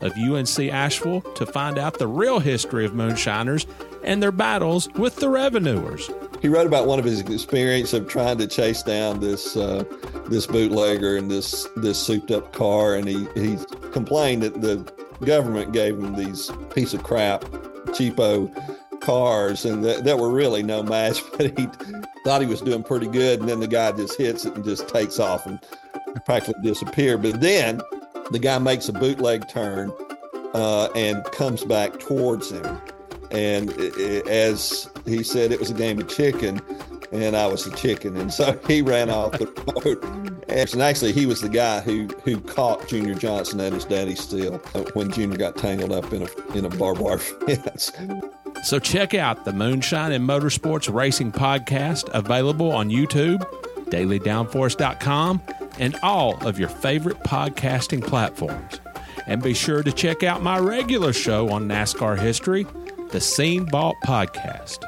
of UNC Asheville, to find out the real history of moonshiners and their battles with the revenuers. He wrote about one of his experience of trying to chase down this bootlegger and this souped-up car, and he complained that the government gave him these piece of crap, cheapo cars, and that were really no match, but he thought he was doing pretty good, and then the guy just hits it and just takes off and practically disappeared. But then the guy makes a bootleg turn and comes back towards him. And as he said, it was a game of chicken, and I was the chicken. And so he ran off the road. And actually, he was the guy who caught Junior Johnson at his daddy's still when Junior got tangled up in a barbed wire fence. So check out the Moonshine and Motorsports Racing Podcast, available on YouTube, DailyDownForce.com, and all of your favorite podcasting platforms. And be sure to check out my regular show on NASCAR history, the Scene Vault Podcast.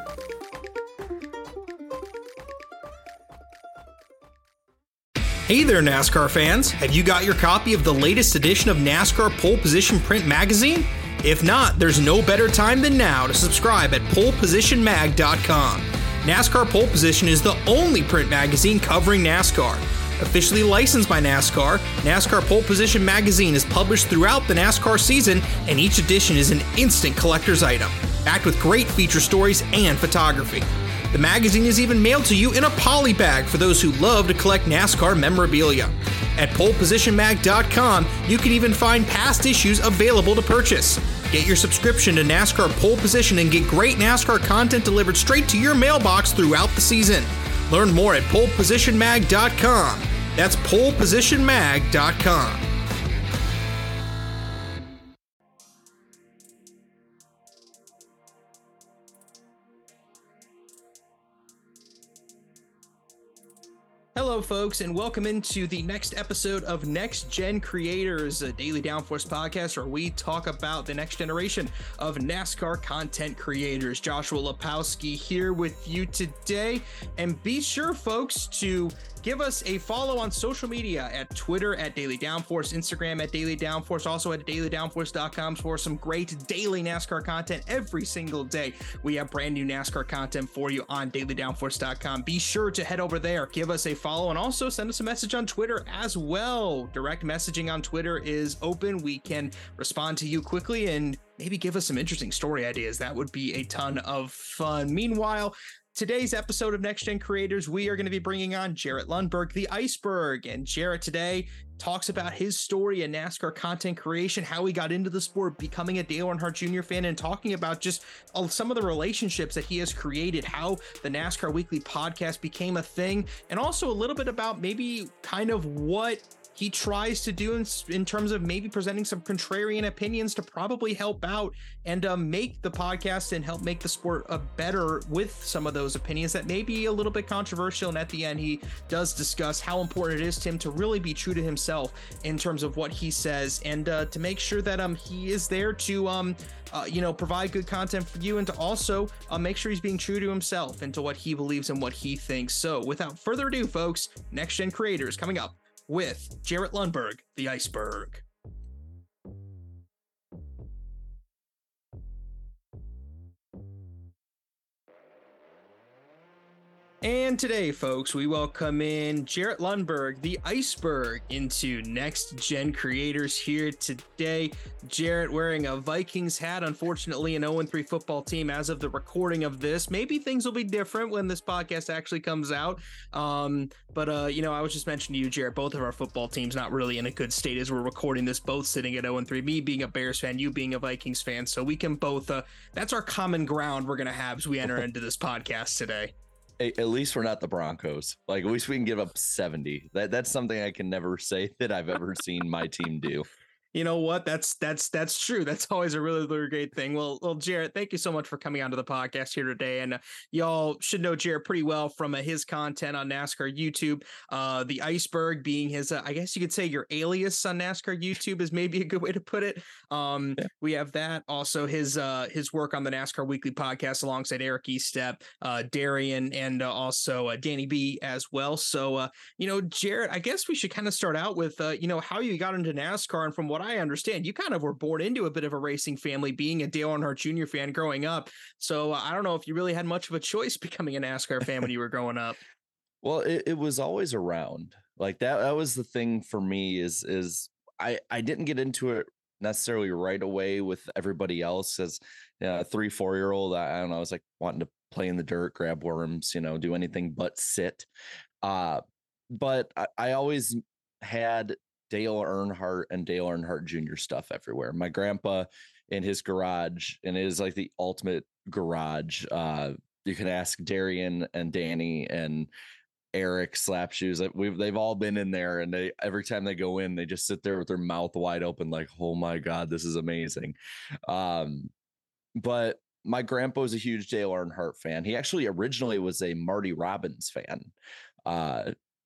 Hey there, NASCAR fans. Have you got your copy of the latest edition of NASCAR Pole Position Print Magazine? If not, there's no better time than now to subscribe at polepositionmag.com. NASCAR Pole Position is the only print magazine covering NASCAR. Officially licensed by NASCAR, NASCAR Pole Position Magazine is published throughout the NASCAR season, and each edition is an instant collector's item, packed with great feature stories and photography. The magazine is even mailed to you in a poly bag for those who love to collect NASCAR memorabilia. At polepositionmag.com, you can even find past issues available to purchase. Get your subscription to NASCAR Pole Position and get great NASCAR content delivered straight to your mailbox throughout the season. Learn more at polepositionmag.com. That's polepositionmag.com. Hello, folks, and welcome into the next episode of Next Gen Creators, a Daily Downforce podcast where we talk about the next generation of NASCAR content creators. Joshua Lepowski here with you today. And be sure, folks, to give us a follow on social media at Twitter at Daily Downforce, Instagram at Daily Downforce, also at DailyDownforce.com for some great daily NASCAR content every single day. We have brand new NASCAR content for you on DailyDownforce.com. Be sure to head over there, give us a follow, and also send us a message on Twitter as well. Direct messaging on Twitter is open. We can respond to you quickly and maybe give us some interesting story ideas. That would be a ton of fun. Meanwhile, today's episode of Next Gen Creators, we are going to be bringing on Jaret Lundberg, the Iceberg. And Jaret today talks about his story in NASCAR content creation, how he got into the sport, becoming a Dale Earnhardt Jr. fan, and talking about just some of the relationships that he has created, how the NASCAR Weekly Podcast became a thing, and also a little bit about maybe kind of what he tries to do in terms of maybe presenting some contrarian opinions to probably help out and make the podcast and help make the sport better with some of those opinions that may be a little bit controversial. And at the end, he does discuss how important it is to him to really be true to himself in terms of what he says, and to make sure that he is there to provide good content for you, and to also make sure he's being true to himself and to what he believes and what he thinks. So without further ado, folks, Next Gen Creators coming up with Jaret Lundberg, the Iceberg. And today, folks, we welcome in Jaret Lundberg, the Iceberg, into Next Gen Creators here today. Jaret wearing a Vikings hat, unfortunately an 0-3 football team as of the recording of this. Maybe things will be different when this podcast actually comes out. I was just mentioning to you, Jaret, both of our football teams not really in a good state as we're recording this, both sitting at 0-3, me being a Bears fan, you being a Vikings fan. So we can both, that's our common ground we're going to have as we enter into this podcast today. At least we're not the Broncos. Like, at least we can give up 70. That's something I can never say that I've ever seen my team do. You know what? That's true. That's always a really, really great thing. Well, Jaret, thank you so much for coming onto the podcast here today. And y'all should know Jaret pretty well from his content on NASCAR YouTube. The Iceberg being his, I guess you could say your alias on NASCAR YouTube is maybe a good way to put it. Yeah. We have that. Also his work on the NASCAR Weekly Podcast alongside Eric Estep, Darian, and also Danny B as well. So, Jaret, I guess we should kind of start out with, how you got into NASCAR. And from what I understand, you kind of were born into a bit of a racing family, being a Dale Earnhardt Jr. fan growing up. So I don't know if you really had much of a choice becoming a NASCAR fan when you were growing up. Well, it was always around. Like that was the thing for me is I didn't get into it necessarily right away with everybody else as a 3-4 year old. I don't know. I was like wanting to play in the dirt, grab worms, do anything but sit. But I always had Dale Earnhardt and Dale Earnhardt Jr. stuff everywhere. My grandpa in his garage, and it is like the ultimate garage. You can ask Darian and Danny and Eric Slap Shoes. They've all been in there, and every time they go in, they just sit there with their mouth wide open like, oh my God, this is amazing. But my grandpa was a huge Dale Earnhardt fan. He actually originally was a Marty Robbins fan.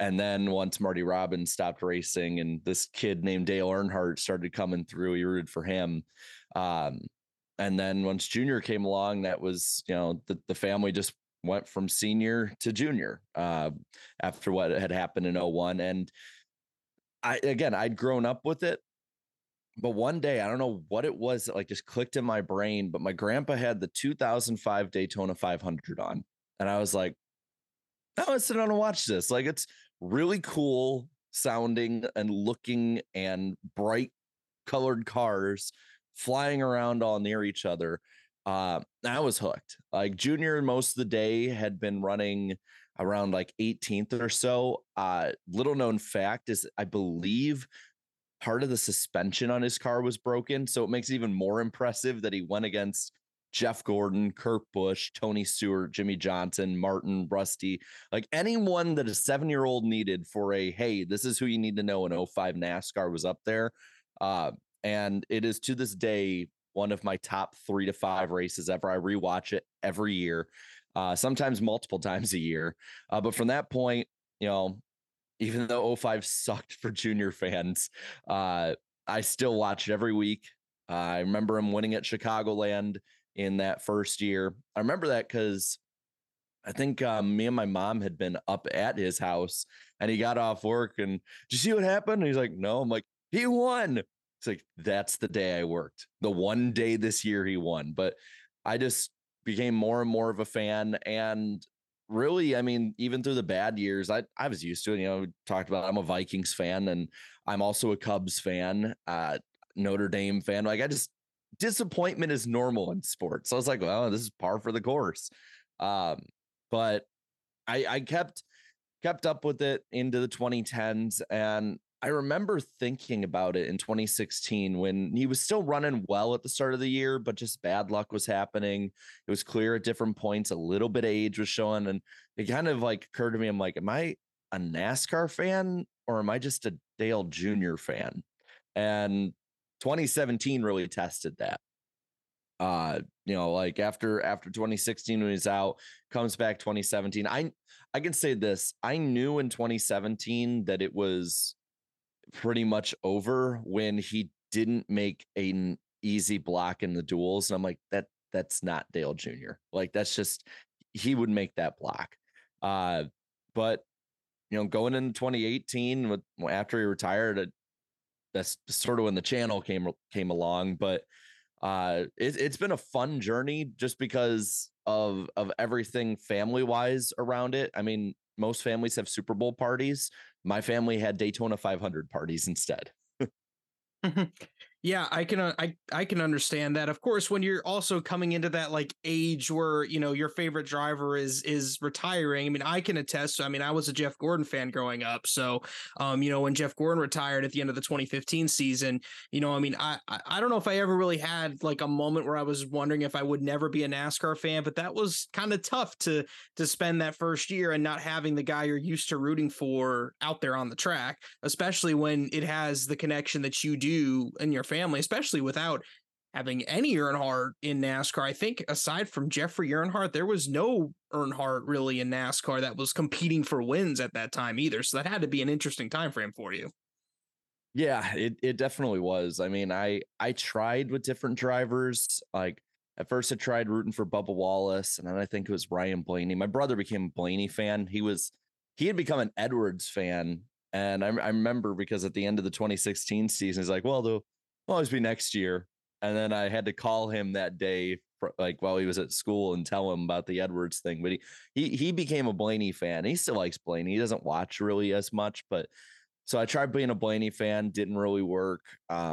And then once Marty Robbins stopped racing and this kid named Dale Earnhardt started coming through, he rooted for him. And then once Junior came along, that was, the family just went from Senior to Junior after what had happened in 2001. And I'd grown up with it. But one day, I don't know what it was that just clicked in my brain, but my grandpa had the 2005 Daytona 500 on. And I was like, I want to sit down and watch this. Like, it's really cool sounding and looking and bright colored cars flying around all near each other. I was hooked. Like, Junior most of the day had been running around 18th or so. Little known fact is I believe part of the suspension on his car was broken. So it makes it even more impressive that he went against Jeff Gordon, Kurt Busch, Tony Stewart, Jimmy Johnson, Martin, Rusty, anyone that a 7-year-old needed for this is who you need to know in 2005 NASCAR was up there. And it is to this day, one of my top 3 to 5 races ever. I rewatch it every year, sometimes multiple times a year. But from that point, even though 2005 sucked for Junior fans, I still watch it every week. I remember him winning at Chicagoland in that first year. I remember that because I think me and my mom had been up at his house and he got off work and did you see what happened? And he's like, no. I'm like, he won. It's like, that's the day I worked. The one day this year he won. But I just became more and more of a fan. And really, I mean, even through the bad years, I was used to it. We talked about I'm a Vikings fan and I'm also a Cubs fan, Notre Dame fan. Disappointment is normal in sports. So I was like, well, this is par for the course. But I kept up with it into the 2010s. And I remember thinking about it in 2016 when he was still running well at the start of the year, but just bad luck was happening. It was clear at different points, a little bit of age was showing. And it kind of occurred to me, I'm like, am I a NASCAR fan or am I just a Dale Jr. fan? And 2017 really tested that. After 2016 when he's out, comes back 2017. I can say this. I knew in 2017 that it was pretty much over when he didn't make an easy block in the duels. And I'm like, that's not Dale Jr. That's just, he would make that block. But going into 2018 after he retired, that's sort of when the channel came along. But It's been a fun journey just because of everything family wise around it. I mean, most families have Super Bowl parties. My family had Daytona 500 parties instead. Yeah, I can understand that. Of course, when you're also coming into that like age where, you know, your favorite driver is retiring. I mean, I can attest. I mean, I was a Jeff Gordon fan growing up. So, you know, when Jeff Gordon retired at the end of the 2015 season, you know, I mean, I don't know if I ever really had like a moment where I was wondering if I would never be a NASCAR fan, but that was kind of tough to spend that first year and not having the guy you're used to rooting for out there on the track, especially when it has the connection that you do in your family, especially without having any Earnhardt in NASCAR. I think aside from Jeffrey Earnhardt, there was no Earnhardt really in NASCAR that was competing for wins at that time either. So that had to be an interesting time frame for you. Yeah, it definitely was. I mean, I tried with different drivers. Like at first I tried rooting for Bubba Wallace, and then I think it was Ryan Blaney. My brother became a Blaney fan. He had become an Edwards fan. And I remember because at the end of the 2016 season, he's like, well, though, always be next year. And then I had to call him that day, like while he was at school, and tell him about the Edwards thing. But he became a Blaney fan. He still likes Blaney. He doesn't watch really as much, but so I tried being a Blaney fan, didn't really work. And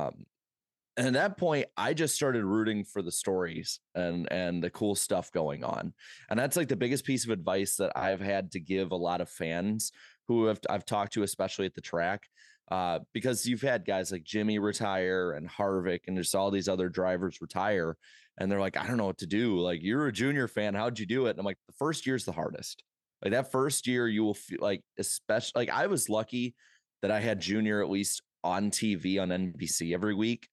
at that point, I just started rooting for the stories and the cool stuff going on. And that's like the biggest piece of advice that I've had to give a lot of fans who I've talked to, especially at the track. Because you've had guys like Jimmy retire and Harvick and just all these other drivers retire. And they're like, I don't know what to do. Like, you're a junior fan. How'd you do it? And I'm like, the first year's the hardest. Like that first year, you will feel like, especially like I was lucky that I had junior at least on TV on NBC every week.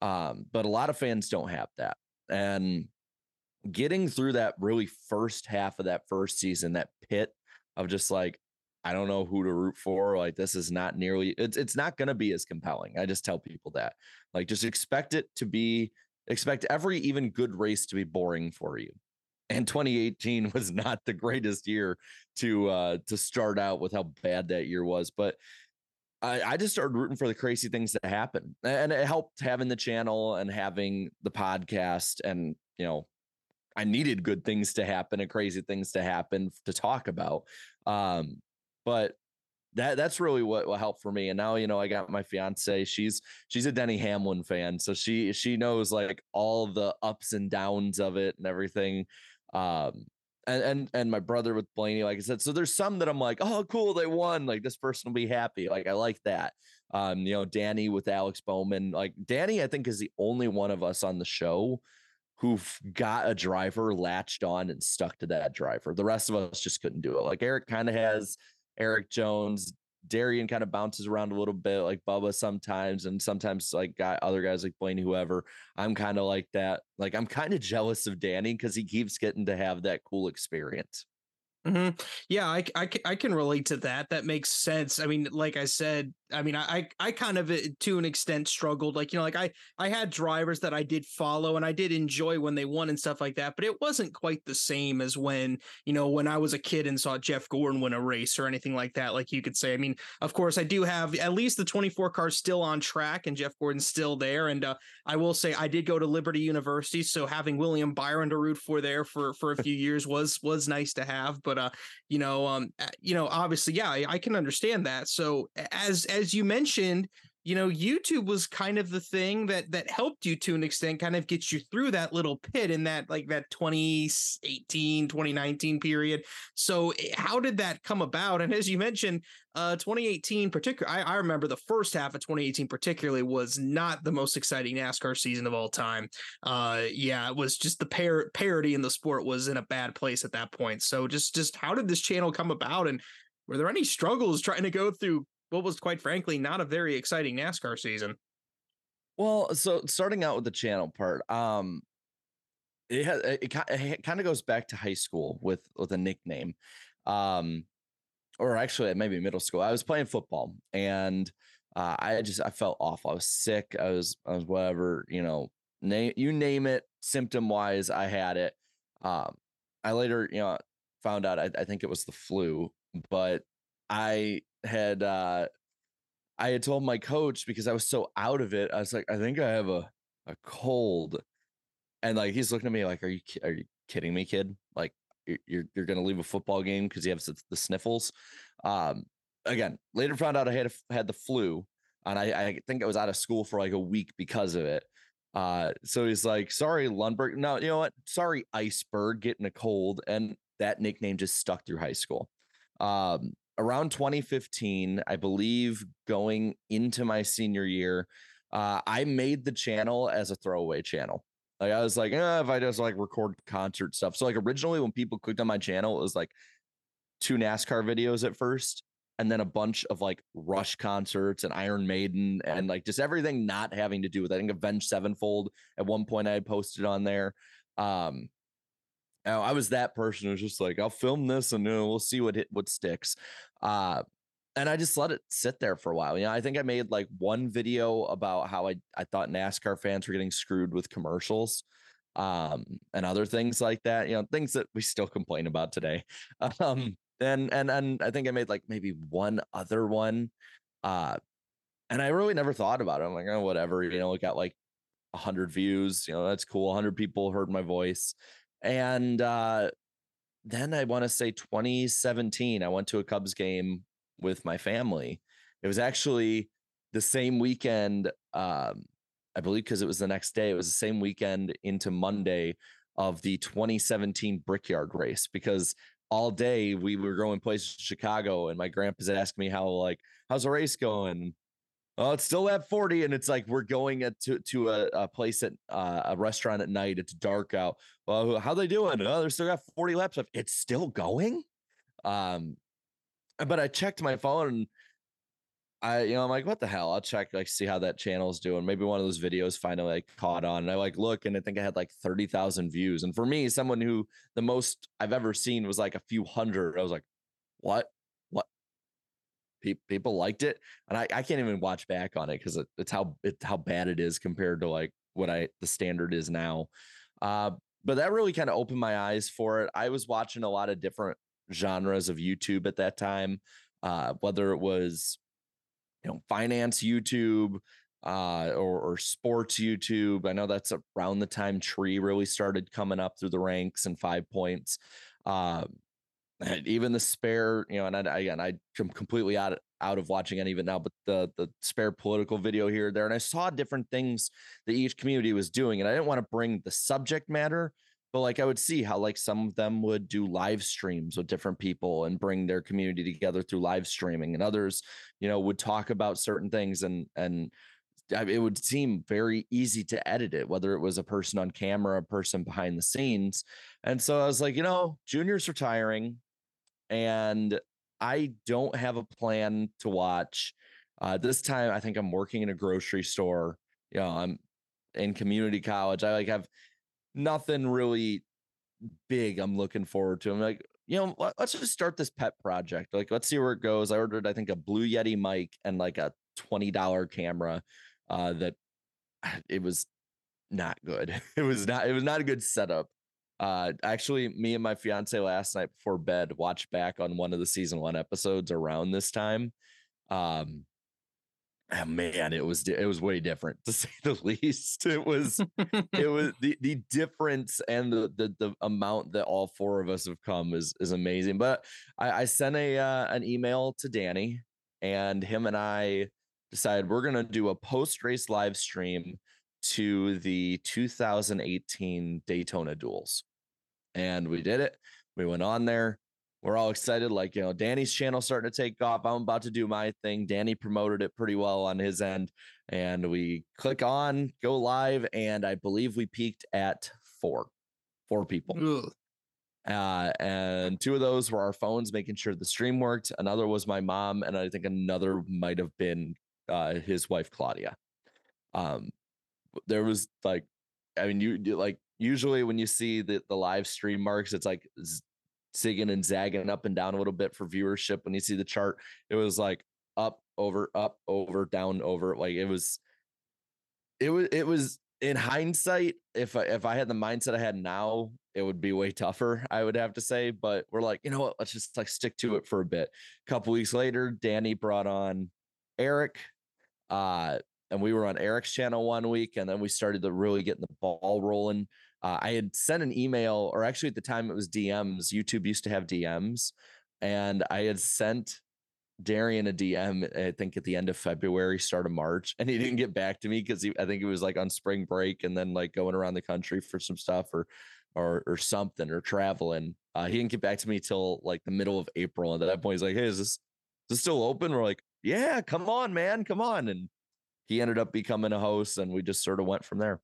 But a lot of fans don't have that. And getting through that really first half of that first season, that pit of just like, I don't know who to root for. Like, this is not nearly, it's not going to be as compelling. I just tell people that, like, just expect every even good race to be boring for you. And 2018 was not the greatest year to start out with how bad that year was. But I just started rooting for the crazy things that happened, and it helped having the channel and having the podcast. And, you know, I needed good things to happen and crazy things to happen to talk about. But that's really what helped for me. And now, you know, I got my fiance, she's a Denny Hamlin fan. So she knows like all the ups and downs of it and everything. And my brother with Blaney, like I said, so there's some that I'm like, oh, cool, they won. Like, this person will be happy. Like, I like that. You know, Danny with Alex Bowman, like Danny, I think is the only one of us on the show who got a driver, latched on and stuck to that driver. The rest of us just couldn't do it. Like Eric kind of has Eric Jones, Darian kind of bounces around a little bit, like Bubba sometimes, and sometimes like other guys like Blaney, whoever. I'm kind of like that. Like, I'm kind of jealous of Danny because he keeps getting to have that cool experience. Mm-hmm. Yeah, I can relate to that. That makes sense. I mean, like I said, I mean, I kind of to an extent struggled. Like, you know, like I had drivers that I did follow and I did enjoy when they won and stuff like that. But it wasn't quite the same as when, you know, when I was a kid and saw Jeff Gordon win a race or anything like that. Like you could say, I mean, of course, I do have at least the 24 cars still on track and Jeff Gordon's still there. And I will say I did go to Liberty University, so having William Byron to root for there for a few years was nice to have. But you know, obviously, yeah, I can understand that. So as you mentioned, you know, YouTube was kind of the thing that helped you to an extent, kind of get you through that little pit in that like that 2018, 2019 period. So how did that come about? And as you mentioned, 2018 particularly, I remember the first half of 2018 particularly was not the most exciting NASCAR season of all time. Yeah, it was just the parity in the sport was in a bad place at that point. So just how did this channel come about? And were there any struggles trying to go through what was, quite frankly, not a very exciting NASCAR season? Well, so starting out with the channel part, it kind of goes back to high school with a nickname, or actually maybe middle school. I was playing football and I felt awful. I was sick. I was whatever, you know, name it, symptom wise, I had it. I later, you know, found out I think it was the flu, but I had told my coach because I was so out of it. I was like, I think I have a cold. And like, he's looking at me like, are you kidding me, kid? Like, you're going to leave a football game because you have the sniffles. Again, later found out I had the flu, and I think I was out of school for like a week because of it. So he's like, sorry, Lundberg. No, you know what? Sorry, Iceberg, getting a cold. And that nickname just stuck through high school. Around 2015, I believe, going into my senior year, I made the channel as a throwaway channel. Like, I was like, if I just like record concert stuff. So like originally when people clicked on my channel, it was like 2 NASCAR videos at first, and then a bunch of like Rush concerts and Iron Maiden and like just everything not having to do with, I think, Avenged Sevenfold. At one point I had posted on there. I was that person who's just like, I'll film this and we'll see what sticks. And I just let it sit there for a while. You know, I think I made like one video about how I thought NASCAR fans were getting screwed with commercials, and other things like that. You know, things that we still complain about today. And I think I made like maybe one other one. And I really never thought about it. I'm like, oh, whatever. You know, it got like 100 views. You know, that's cool. 100 people heard my voice. And then I want to say 2017, I went to a Cubs game with my family. It was actually the same weekend, I believe, because it was the next day. It was the same weekend into Monday of the 2017 Brickyard race, because all day we were going places in Chicago, and my grandpa's asking me how's the race going? Oh, it's still at 40. And it's like, we're going to a place at a restaurant at night. It's dark out. Well, how they doing? Oh, they're still got 40 laps left. It's still going. But I checked my phone, and I'm like, what the hell? I'll check, like, see how that channel's doing. Maybe one of those videos finally like caught on. And I like look, and I think I had like 30,000 views. And for me, someone who the most I've ever seen was like a few hundred. I was like, what? People liked it. And I can't even watch back on it, because it's how bad it is compared to like what the standard is now. But that really kind of opened my eyes for it. I was watching a lot of different genres of YouTube at that time, whether it was, finance YouTube, or sports YouTube. I know that's around the time Tree really started coming up through the ranks, and 5 Points, and even the Spare, and I'm completely out of watching any of it now, but the Spare political video here, there. And I saw different things that each community was doing, and I didn't want to bring the subject matter, but like, I would see how like some of them would do live streams with different people and bring their community together through live streaming, and others, would talk about certain things, and it would seem very easy to edit it, whether it was a person on camera, a person behind the scenes. And so I was like, Junior's retiring, and I don't have a plan to watch. This time I think I'm working in a grocery store. I'm in community college. I like have nothing really big I'm looking forward to. I'm like, let's just start this pet project. Like, let's see where it goes. I ordered, I think, a Blue Yeti mic and like a $20 camera. That it was not good. It was not a good setup. Actually, me and my fiance last night before bed watched back on one of the season 1 episodes around this time. Man, it was way different, to say the least. It was the difference, and the amount that all four of us have come is amazing. But I sent an email to Danny, and him and I decided we're going to do a post-race live stream to the 2018 Daytona duels. And we did it. We went on there. We're all excited. Like, Danny's channel starting to take off. I'm about to do my thing. Danny promoted it pretty well on his end. And we click on, go live. And I believe we peaked at four people. Ugh. And 2 of those were our phones, making sure the stream worked. Another was my mom. And I think another might've been his wife, Claudia. There was like, I mean, you do, like, usually when you see the live stream marks, it's like zigging and zagging up and down a little bit for viewership. When you see the chart, it was like up, over, down, over. Like it was in hindsight, if I had the mindset I had now, it would be way tougher, I would have to say. But we're like, what? Let's just like stick to it for a bit. A couple weeks later, Danny brought on Eric, and we were on Eric's channel one week, and then we started to really get the ball rolling I had sent an email, or actually at the time it was DMs. YouTube used to have DMs, and I had sent Darian a DM, I think at the end of February, start of March, and he didn't get back to me because I think it was like on spring break and then like going around the country for some stuff or something, or traveling. He didn't get back to me till like the middle of April. And at that point he's like, hey, is this still open? We're like, yeah, come on, man. Come on. And he ended up becoming a host, and we just sort of went from there.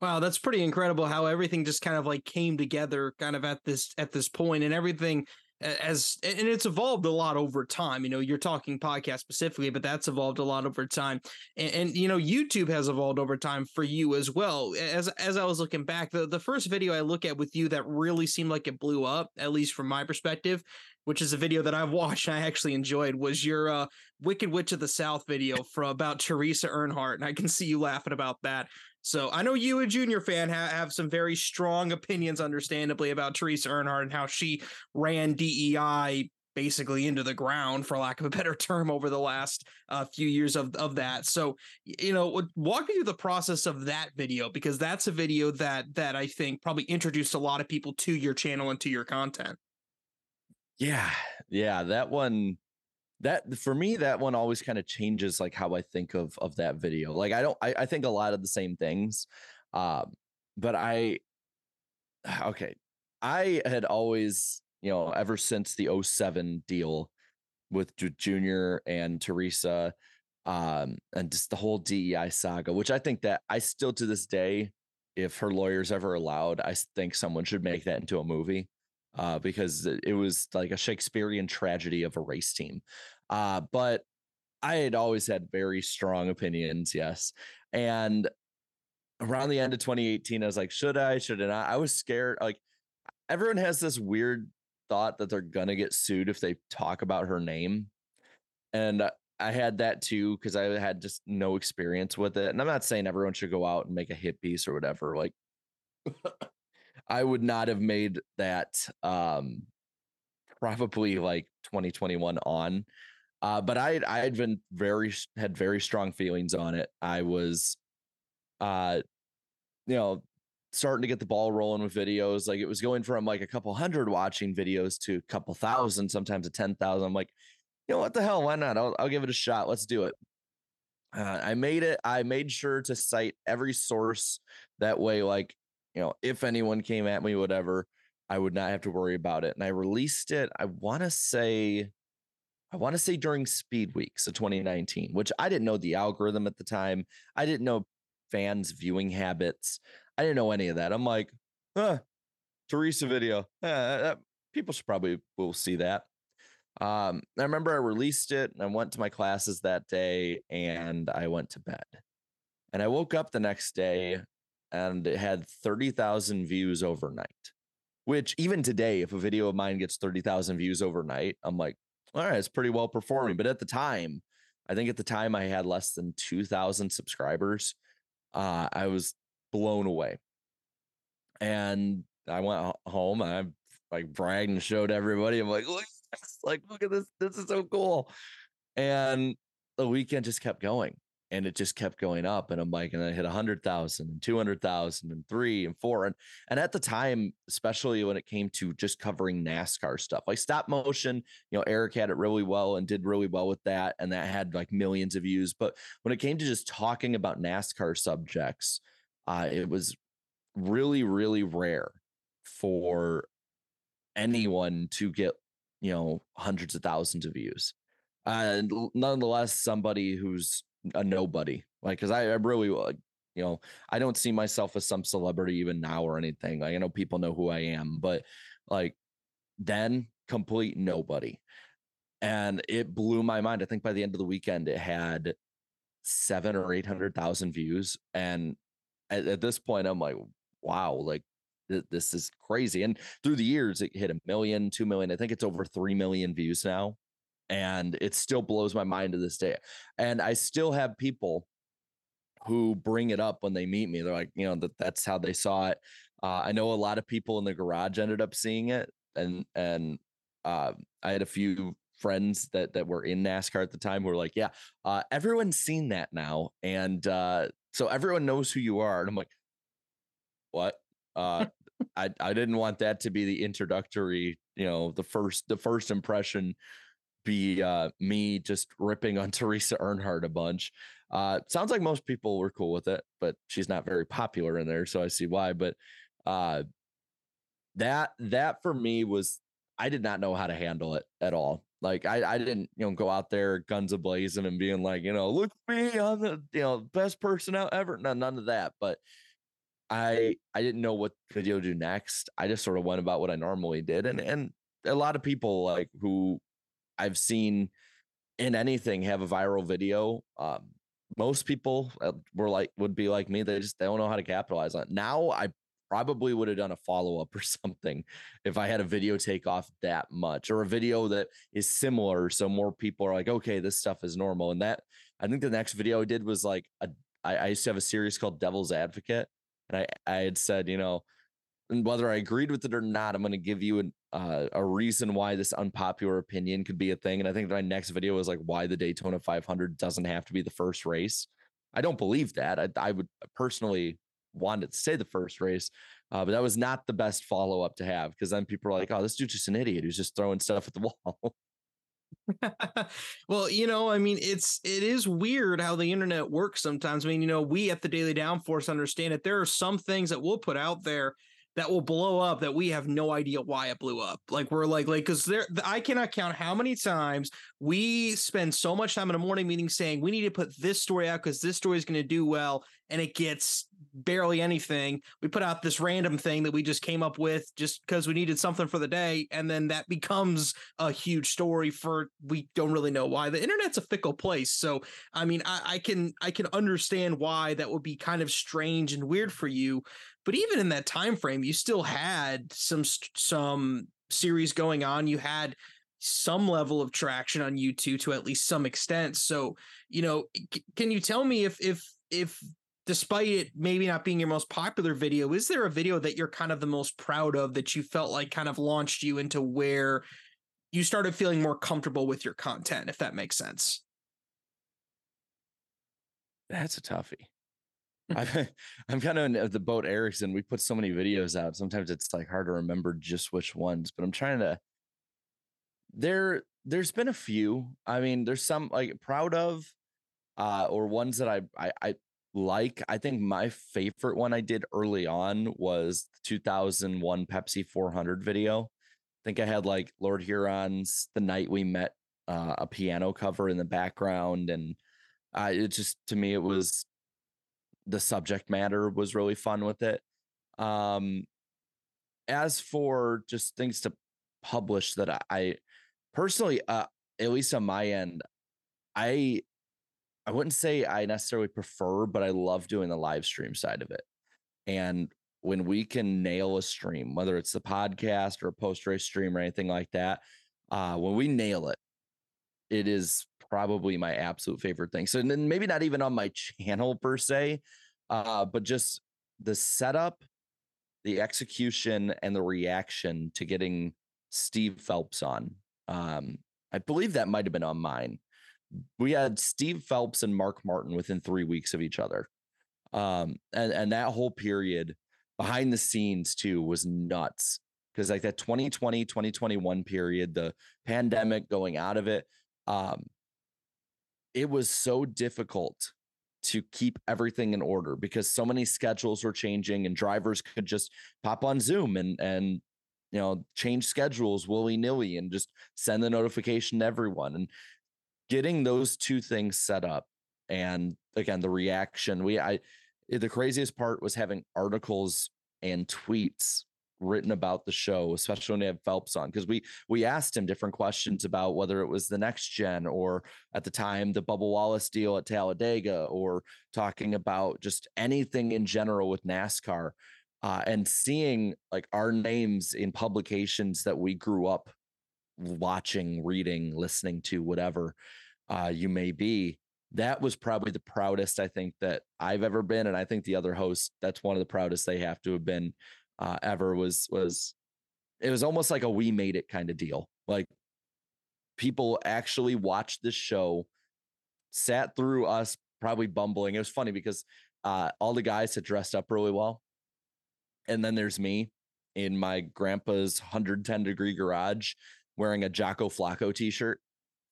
Wow. That's pretty incredible how everything just kind of like came together kind of at this point, and everything and it's evolved a lot over time. You know, you're talking podcast specifically, but that's evolved a lot over time. And you know, YouTube has evolved over time for you as well. As I was looking back, the first video I look at with you that really seemed like it blew up, at least from my perspective, which is a video that I've watched and I actually enjoyed, was your Wicked Witch of the South video about Teresa Earnhardt. And I can see you laughing about that. So I know you, a Junior fan, have some very strong opinions, understandably, about Teresa Earnhardt and how she ran DEI basically into the ground, for lack of a better term, over the last few years of that. So, you know, walk me through the process of that video, because that's a video that I think probably introduced a lot of people to your channel and to your content. Yeah, that one, that for me, that one always kind of changes like how I think of that video. Like I think a lot of the same things, but I had always, you know, ever since the 2007 deal with Junior and Teresa, and just the whole DEI saga, which I think that I still to this day, if her lawyers ever allowed, I think someone should make that into a movie. Because it was like a Shakespearean tragedy of a race team. But I had always had very strong opinions. Yes. And around the end of 2018, I was like, should I? I was scared. Like, everyone has this weird thought that they're going to get sued if they talk about her name. And I had that too, because I had just no experience with it. And I'm not saying everyone should go out and make a hit piece or whatever. Like, I would not have made that probably like 2021 on, but I had been had very strong feelings on it. I was, you know, starting to get the ball rolling with videos. Like, it was going from like a couple hundred watching videos to a couple thousand, sometimes to 10,000. I'm like, you know, what the hell? Why not? I'll give it a shot. Let's do it. I made it. I made sure to cite every source that way. Like, you know, if anyone came at me, whatever, I would not have to worry about it. And I released it, I want to say during Speed Weeks of 2019, which I didn't know the algorithm at the time. I didn't know fans' viewing habits. I didn't know any of that. I'm like, Teresa video. People should probably will see that. I remember I released it and I went to my classes that day and I went to bed. And I woke up the next day and it had 30,000 views overnight, which even today, if a video of mine gets 30,000 views overnight, I'm like, all right, it's pretty well performing. But at the time, I had less than 2,000 subscribers. I was blown away. And I went home and I like bragged and showed everybody. I'm like, look at this. This is so cool. And the weekend just kept going. And it just kept going up. And I'm like, and I hit 100,000 and 200,000 and 3 and 4. And at the time, especially when it came to just covering NASCAR stuff, like stop motion, you know, Eric had it really well and did really well with that. And that had like millions of views. But when it came to just talking about NASCAR subjects, it was really, really rare for anyone to get, you know, hundreds of thousands of views. And nonetheless, somebody who's a nobody, like, because I really, you know, I don't see myself as some celebrity even now or anything. Like, I know people know who I am, but like then complete nobody. And it blew my mind. I think by the end of the weekend it had 700,000 or 800,000 views. And at this point I'm like, wow, like this is crazy. And through the years it hit 1 million, 2 million. I think it's over 3 million views now. And it still blows my mind to this day. And I still have people who bring it up when they meet me. They're like, you know, that's how they saw it. I know a lot of people in the garage ended up seeing it. And I had a few friends that were in NASCAR at the time who were like, yeah, everyone's seen that now. And so everyone knows who you are. And I'm like, what? I didn't want that to be the introductory, the first impression be me just ripping on Teresa Earnhardt a bunch. Sounds like most people were cool with it, but she's not very popular in there, so I see why. But that for me was, I did not know how to handle it at all. Like I didn't, go out there guns ablazing and being like, look at me, I'm the, best person out ever. No, none of that. But I didn't know what video to do next. I just sort of went about what I normally did. And a lot of people like who I've seen in anything have a viral video. Most people would be like me. They don't know how to capitalize on it. Now I probably would have done a follow-up or something if I had a video take off that much, or a video that is similar, so more people are like, okay, this stuff is normal. And that, I think the next video I did was like I used to have a series called Devil's Advocate, and I had said, and whether I agreed with it or not, I'm going to give you a reason why this unpopular opinion could be a thing. And I think my next video was like why the Daytona 500 doesn't have to be the first race. I don't believe that. I would personally wanted to say the first race, but that was not the best follow-up to have, because then people are like, oh, this dude's just an idiot who's just throwing stuff at the wall. Well, it is weird how the internet works sometimes. We at the Daily Downforce understand that there are some things that we'll put out there that will blow up that we have no idea why it blew up. Because there, I cannot count how many times we spend so much time in a morning meeting saying we need to put this story out because this story is going to do well, and it gets barely anything. We put out this random thing that we just came up with just because we needed something for the day, and then that becomes a huge story for, we don't really know why. The internet's a fickle place. So, I can understand why that would be kind of strange and weird for you. But even in that time frame, you still had some series going on. You had some level of traction on YouTube to at least some extent. So, can you tell me if despite it maybe not being your most popular video, is there a video that you're kind of the most proud of that you felt like kind of launched you into where you started feeling more comfortable with your content, if that makes sense? That's a toughie. I'm kind of in the boat Erickson. We put so many videos out. Sometimes it's like hard to remember just which ones, but I'm trying to, there's been a few. There's some like proud of, or ones that I like. I think my favorite one I did early on was the 2001 Pepsi 400 video. I think I had like Lord Huron's The Night We Met, a piano cover in the background. And it just, to me, it was, the subject matter was really fun with it. As for just things to publish that I personally, at least on my end, I wouldn't say I necessarily prefer, but I love doing the live stream side of it. And when we can nail a stream, whether it's the podcast or a post-race stream or anything like that, when we nail it, it is probably my absolute favorite thing. So then maybe not even on my channel per se, but just the setup, the execution, and the reaction to getting Steve Phelps on. I believe that might've been on mine. We had Steve Phelps and Mark Martin within 3 weeks of each other. And that whole period behind the scenes too was nuts. Cause like that 2020, 2021 period, the pandemic, going out of it, it was so difficult to keep everything in order because so many schedules were changing and drivers could just pop on Zoom and change schedules willy-nilly and just send the notification to everyone. And getting those two things set up, and again, the reaction, the craziest part was having articles and tweets written about the show, especially when they have Phelps on, because we asked him different questions about whether it was the Next Gen or at the time the Bubba Wallace deal at Talladega, or talking about just anything in general with NASCAR, and seeing like our names in publications that we grew up watching, reading, listening to, whatever you may be. That was probably the proudest I think that I've ever been, and I think the other hosts, that's one of the proudest they have to have been ever. Was it was almost like a we made it kind of deal. Like people actually watched this show, sat through us probably bumbling. It was funny because all the guys had dressed up really well, And then there's me in my grandpa's 110 degree garage wearing a Jocko Flacco t-shirt.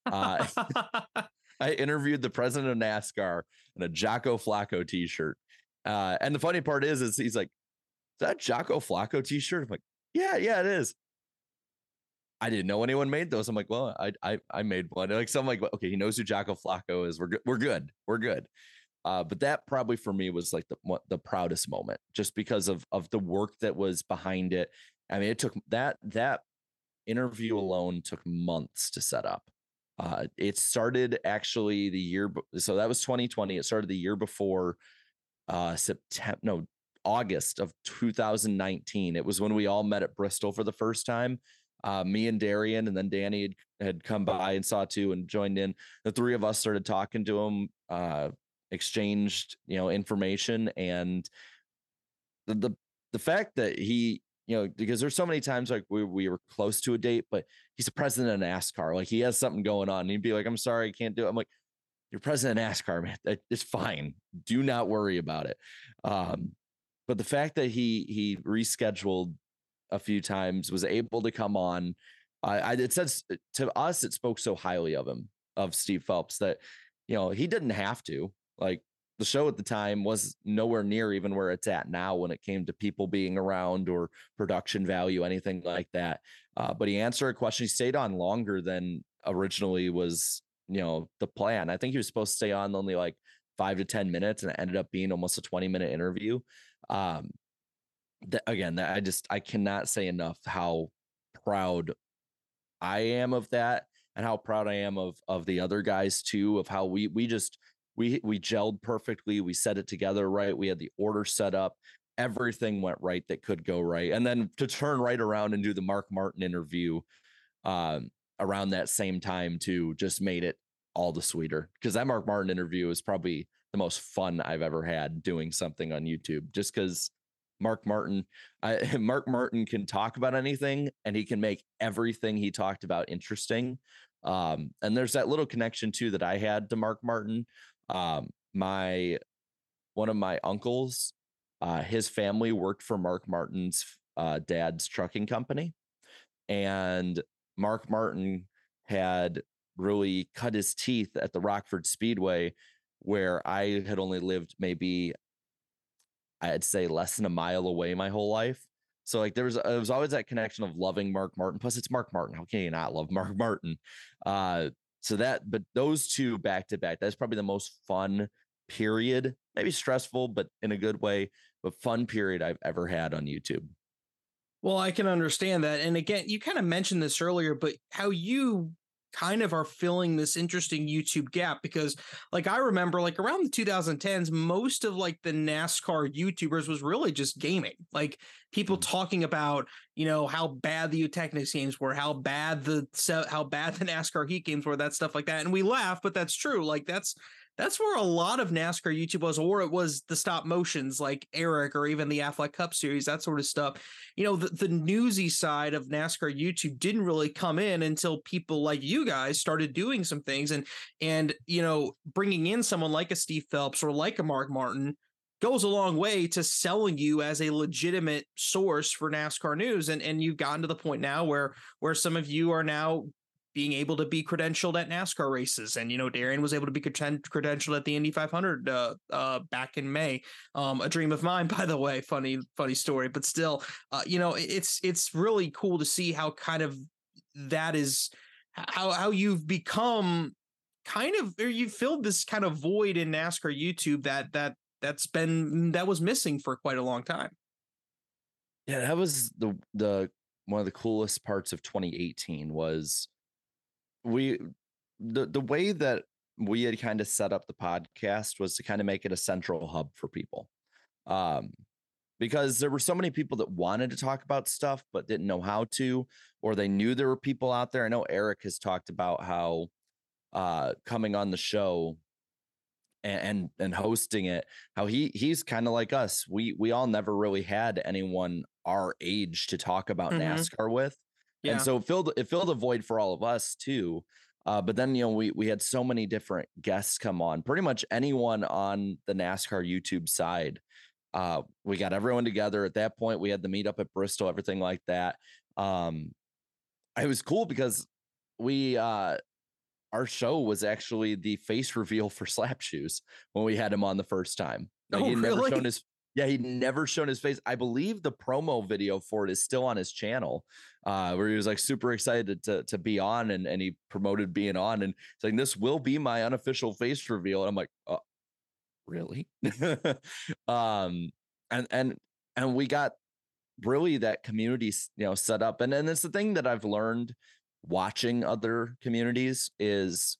I interviewed the president of NASCAR in a Jocko Flacco t-shirt. And the funny part is he's like, is that Jocko Flacco t-shirt? I'm like, yeah, it is. I didn't know anyone made those. I'm like, well, I made one. Like, so I'm like, okay, he knows who Jocko Flacco is. We're good. But that probably for me was like the proudest moment, just because of the work that was behind it. I mean, it took that interview alone took months to set up. It started actually the year. So that was 2020. It started the year before August of 2019. It was when we all met at Bristol for the first time. Me and Darian, and then Danny had come by and saw too and joined in. The three of us started talking to him, exchanged, information, and the fact that he, because there's so many times like we were close to a date, but he's the president of NASCAR. Like, he has something going on and he'd be like, I'm sorry, I can't do it. I'm like, you're president of NASCAR, man. It's fine. Do not worry about it. But the fact that he rescheduled a few times, was able to come on. It says to us, it spoke so highly of him, of Steve Phelps, that, he didn't have to. Like, the show at the time was nowhere near even where it's at now when it came to people being around or production value, anything like that. But he answered a question. He stayed on longer than originally was, the plan. I think he was supposed to stay on only like 5 to 10 minutes, and it ended up being almost a 20-minute interview. I cannot say enough how proud I am of that, and how proud I am of the other guys too, of how we gelled perfectly. We set it together right. We had the order set up. Everything went right that could go right. And then to turn right around and do the Mark Martin interview around that same time too, just made it all the sweeter, because that Mark Martin interview is probably the most fun I've ever had doing something on YouTube, just because Mark Martin can talk about anything, and he can make everything he talked about interesting. And there's that little connection too that I had to Mark Martin. One of my uncles, his family worked for Mark Martin's dad's trucking company, and Mark Martin had really cut his teeth at the Rockford Speedway, where I had only lived maybe, I'd say, less than a mile away my whole life. So like it was always that connection of loving Mark Martin. Plus it's Mark Martin. How can you not love Mark Martin? But those two back to back, that's probably the most fun period, maybe stressful, but in a good way, but fun period I've ever had on YouTube. Well, I can understand that. And again, you kind of mentioned this earlier, but how you kind of are filling this interesting YouTube gap, because like I remember like around the 2010s, most of like the NASCAR YouTubers was really just gaming, like people talking about, how bad the Utechnics games were, how bad the NASCAR Heat games were, that stuff like that. And we laugh, but that's true. Like that's where a lot of NASCAR YouTube was, or it was the stop motions like Eric, or even the Affleck Cup series, that sort of stuff. The newsy side of NASCAR YouTube didn't really come in until people like you guys started doing some things and bringing in someone like a Steve Phelps or like a Mark Martin goes a long way to selling you as a legitimate source for NASCAR news. And you've gotten to the point now where some of you are now being able to be credentialed at NASCAR races. And, Darian was able to be credentialed at the Indy 500 back in May. A dream of mine, by the way, funny story, but still, it's really cool to see how kind of that is how you've become kind of, or you filled this kind of void in NASCAR YouTube that was missing for quite a long time. Yeah. That was the one of the coolest parts of 2018 was, the way that we had kind of set up the podcast was to kind of make it a central hub for people, because there were so many people that wanted to talk about stuff but didn't know how to, or they knew there were people out there. I know Eric has talked about how coming on the show and hosting it, how he's kind of like us. We all never really had anyone our age to talk about NASCAR with. Yeah. And so it filled a void for all of us too. But then, we had so many different guests come on, pretty much anyone on the NASCAR YouTube side We got everyone together at that point. We had the meetup at Bristol, everything like that. It was cool because we, our show was actually the face reveal for Slap Shoes when we had him on the first time. Like, he'd never shown his face. I believe the promo video for it is still on his channel, where he was like super excited to be on, and he promoted being on and saying, this will be my unofficial face reveal. And I'm like, oh, really? And we got really that community, you know, set up. And it's the thing that I've learned watching other communities is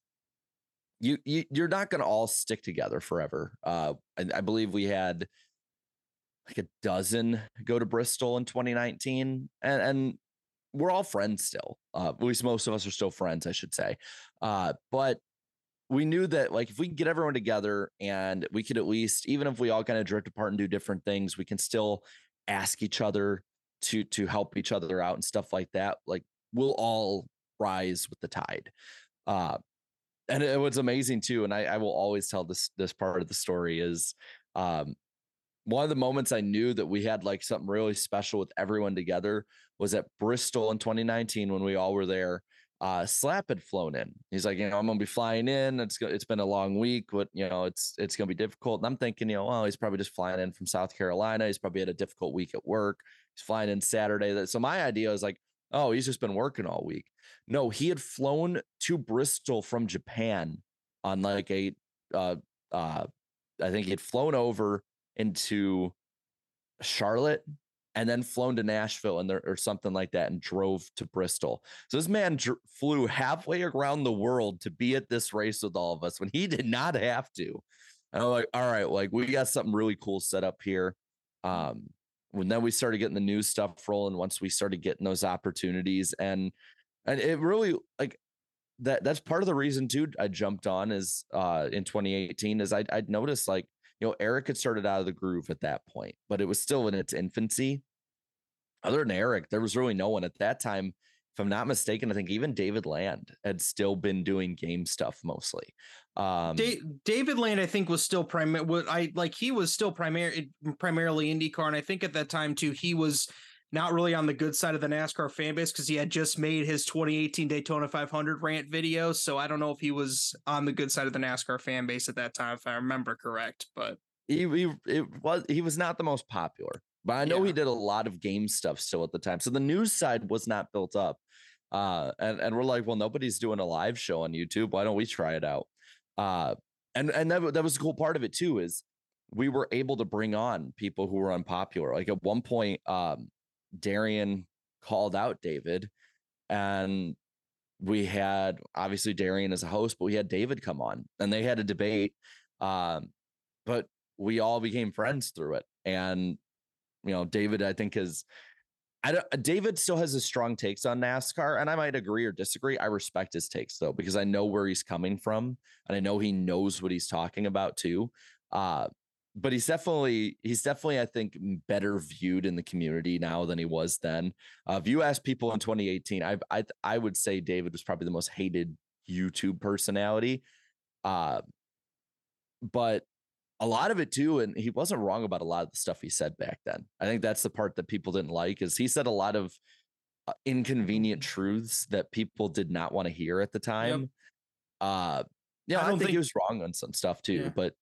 you're not going to all stick together forever. I believe we had like a dozen go to Bristol in 2019 and we're all friends still. At least most of us are still friends, I should say. But we knew that, like, if we can get everyone together and we could at least, even if we all kind of drift apart and do different things, we can still ask each other to help each other out and stuff like that. Like, we'll all rise with the tide. And it was amazing too. And I will always tell this part of the story is, one of the moments I knew that we had like something really special with everyone together was at Bristol in 2019 when we all were there. Slap had flown in. He's like, you know, I'm gonna be flying in. It's been a long week. What, you know, it's gonna be difficult. And I'm thinking, you know, oh, he's probably just flying in from South Carolina. He's probably had a difficult week at work. He's flying in Saturday. So my idea is like, oh, he's just been working all week. No, he had flown to Bristol from Japan on like a, I think he had flown over into Charlotte and then flown to Nashville and there or something like that and drove to Bristol. So this man flew halfway around the world to be at this race with all of us when he did not have to. And I'm like, all right, like we got something really cool set up here. When then we started getting the new stuff rolling once we started getting those opportunities and it really like that's part of the reason too I jumped on is in 2018 is I'd noticed like, you know, Eric had started out of the groove at that point, but it was still in its infancy. Other than Eric, there was really no one at that time. If I'm not mistaken, I think even David Land had still been doing game stuff mostly. David Land, I think, was still primarily IndyCar. And I think at that time, too, he was not really on the good side of the NASCAR fan base because he had just made his 2018 Daytona 500 rant video. So I don't know if he was on the good side of the NASCAR fan base at that time, if I remember correct. But he was not the most popular. But I know he did a lot of game stuff still at the time. So the news side was not built up. And we're like, well, nobody's doing a live show on YouTube. Why don't we try it out? And that was the cool part of it, too, is we were able to bring on people who were unpopular. Like at one point, Darian called out David and we had obviously Darian as a host, but we had David come on and they had a debate. But we all became friends through it. And, you know, David, I think David still has his strong takes on NASCAR, and I might agree or disagree. I respect his takes though, because I know where he's coming from and I know he knows what he's talking about too. But he's definitely, I think, better viewed in the community now than he was then. If you ask people in 2018, I would say David was probably the most hated YouTube personality. But a lot of it too, and he wasn't wrong about a lot of the stuff he said back then. I think that's the part that people didn't like, is he said a lot of inconvenient truths that people did not want to hear at the time. Yep. I think he was wrong on some stuff too, but.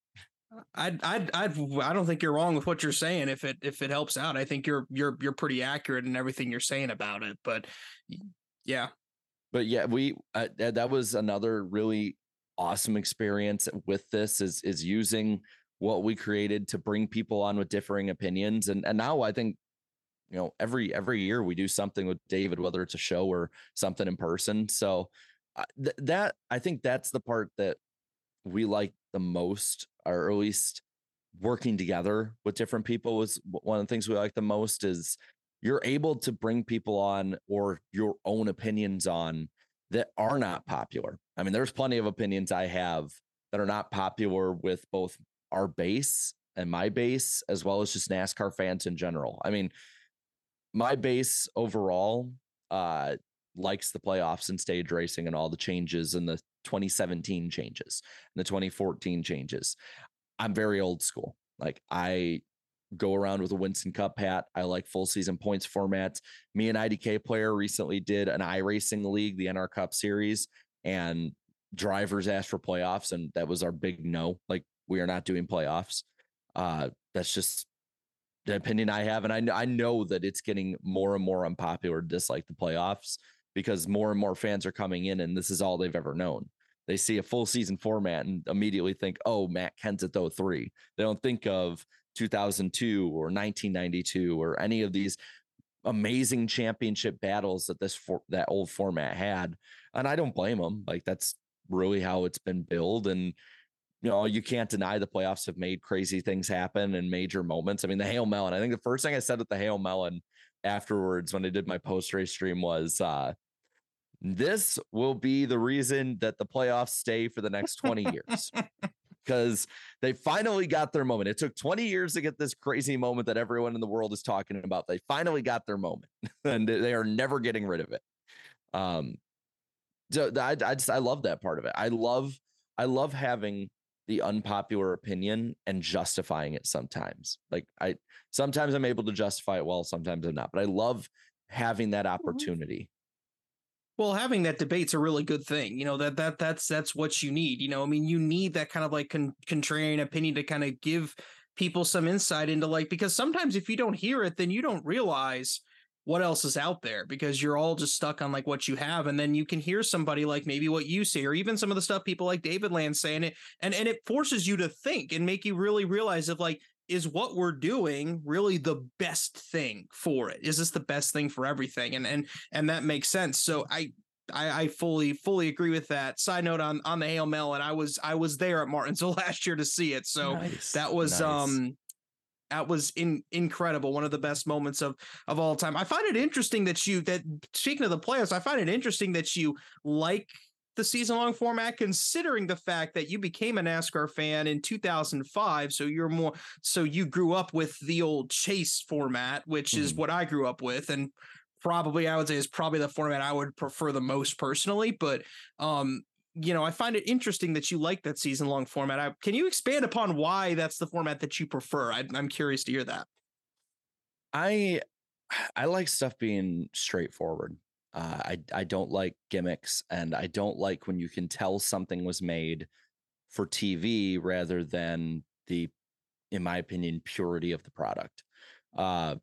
I don't think you're wrong with what you're saying. If it helps out, I think you're pretty accurate in everything you're saying about it, but we, that was another really awesome experience with this is using what we created to bring people on with differing opinions. And now I think, you know, every year we do something with David, whether it's a show or something in person. So that, I think that's the part that we like the most, or at least working together with different people was one of the things we like the most, is you're able to bring people on or your own opinions on that are not popular. I mean, there's plenty of opinions I have that are not popular with both our base and my base, as well as just NASCAR fans in general. I mean, my base overall likes the playoffs and stage racing and all the changes and the 2017 changes and the 2014 changes. I'm very old school. Like I go around with a Winston Cup hat. I like full season points formats. Me and IDK Player recently did an iRacing league, the NR Cup Series, and drivers asked for playoffs, and that was our big no. Like, we are not doing playoffs. That's just the opinion I have. And I know that it's getting more and more unpopular to dislike the playoffs because more and more fans are coming in, and this is all they've ever known. They see a full season format and immediately think, oh, Matt Kenseth 03. They don't think of 2002 or 1992 or any of these amazing championship battles that that old format had. And I don't blame them. Like, that's really how it's been built. And, you know, you can't deny the playoffs have made crazy things happen and major moments. I mean, the Hail Melon, I think the first thing I said at the Hail Melon afterwards when I did my post-race stream was, this will be the reason that the playoffs stay for the next 20 years because they finally got their moment. It took 20 years to get this crazy moment that everyone in the world is talking about. They finally got their moment and they are never getting rid of it. So I love that part of it. I love having the unpopular opinion and justifying it sometimes. Like, sometimes I'm able to justify it well, sometimes I'm not, but I love having that opportunity. Well, having that debate's a really good thing. You know, that's what you need. You know, I mean, you need that kind of like contrarian opinion to kind of give people some insight into, like, because sometimes if you don't hear it, then you don't realize what else is out there because you're all just stuck on like what you have. And then you can hear somebody like maybe what you say, or even some of the stuff people like David Land saying it. And it forces you to think and make you really realize of like, is what we're doing really the best thing for it? Is this the best thing for everything? And that makes sense. So I fully agree with that. Side note on the Hail Melon, and I was there at Martinsville last year to see it. So nice. That was incredible. One of the best moments of all time. I find it interesting that speaking of the playoffs, I find it interesting that you like the season long format, considering the fact that you became a NASCAR fan in 2005. So you grew up with the old chase format, which is what I grew up with. And probably I would say is probably the format I would prefer the most personally. But, you know, I find it interesting that you like that season long format. Can you expand upon why that's the format that you prefer? I'm curious to hear that. I like stuff being straightforward. I don't like gimmicks, and I don't like when you can tell something was made for TV rather than the, in my opinion, purity of the product. The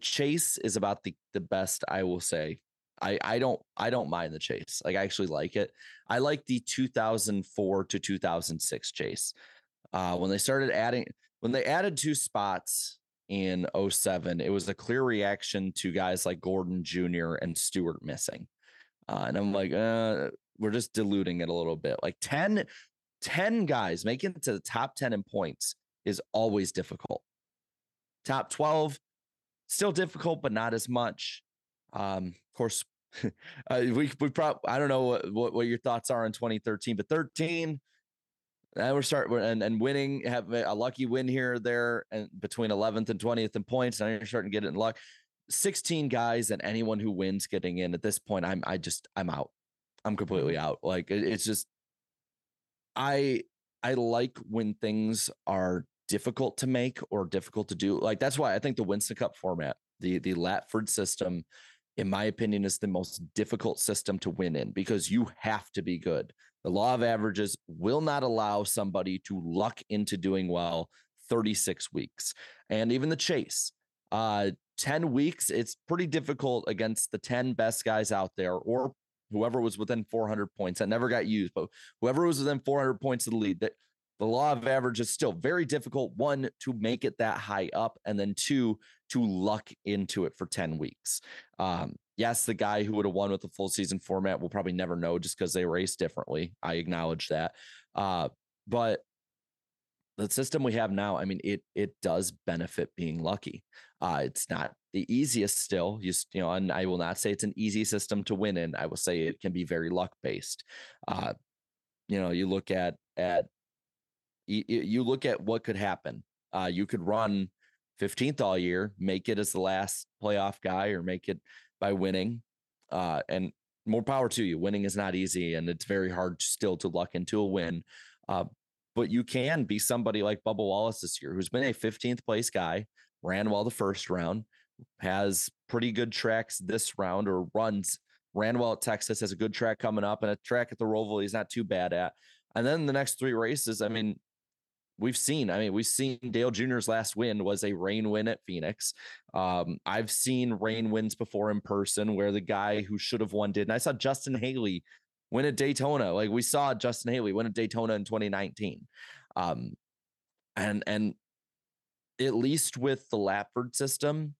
chase is about the best I will say. I don't mind the chase. Like, I actually like it. I like the 2004 to 2006 chase. When they added two spots in 2007, it was a clear reaction to guys like Gordon Jr. and Stewart missing. And I'm like, we're just diluting it a little bit. Like 10 guys making it to the top 10 in points is always difficult. Top 12, still difficult, but not as much. Of course, we probably, I don't know what your thoughts are on 2013, but 13, and we're starting and winning, have a lucky win here or there, and between 11th and 20th in points, and you're starting to get it in luck. 16 guys and anyone who wins getting in at this point, I'm out. I'm completely out. Like, it's just, I like when things are difficult to make or difficult to do. Like, that's why I think the Winston Cup format, the Latford system, in my opinion, is the most difficult system to win in because you have to be good. The law of averages will not allow somebody to luck into doing well 36 weeks. And even the chase, 10 weeks, it's pretty difficult against the 10 best guys out there or whoever was within 400 points. That never got used, but whoever was within 400 points of the lead, that the law of average is still very difficult, one, to make it that high up, and then two, to luck into it for 10 weeks. Yes, the guy who would have won with the full season format will probably never know just because they race differently. I acknowledge that. But the system we have now, I mean, it does benefit being lucky. It's not the easiest still, you know, and I will not say it's an easy system to win in. I will say it can be very luck based. You know, you look at what could happen. You could run 15th all year, make it as the last playoff guy, or make it by winning. And more power to you. Winning is not easy, and it's very hard still to luck into a win. But you can be somebody like Bubba Wallace this year, who's been a 15th place guy, ran well the first round, has pretty good tracks this round, or runs, ran well at Texas, has a good track coming up, and a track at the Roval he's not too bad at. And then the next three races, I mean, we've seen Dale Jr.'s last win was a rain win at Phoenix. I've seen rain wins before in person where the guy who should have won did. And I saw Justin Haley win at Daytona. Like, we saw Justin Haley win at Daytona in 2019. And at least with the Lapford system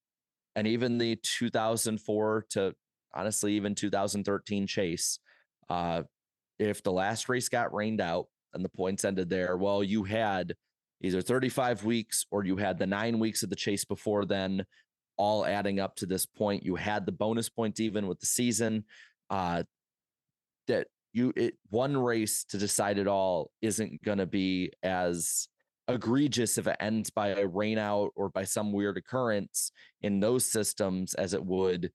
and even the 2004 to honestly even 2013 Chase, if the last race got rained out and the points ended there, well, you had either 35 weeks or you had the 9 weeks of the Chase before then, all adding up to this point. You had the bonus points even with the season. One race to decide it all isn't going to be as egregious if it ends by a rain out or by some weird occurrence in those systems as it would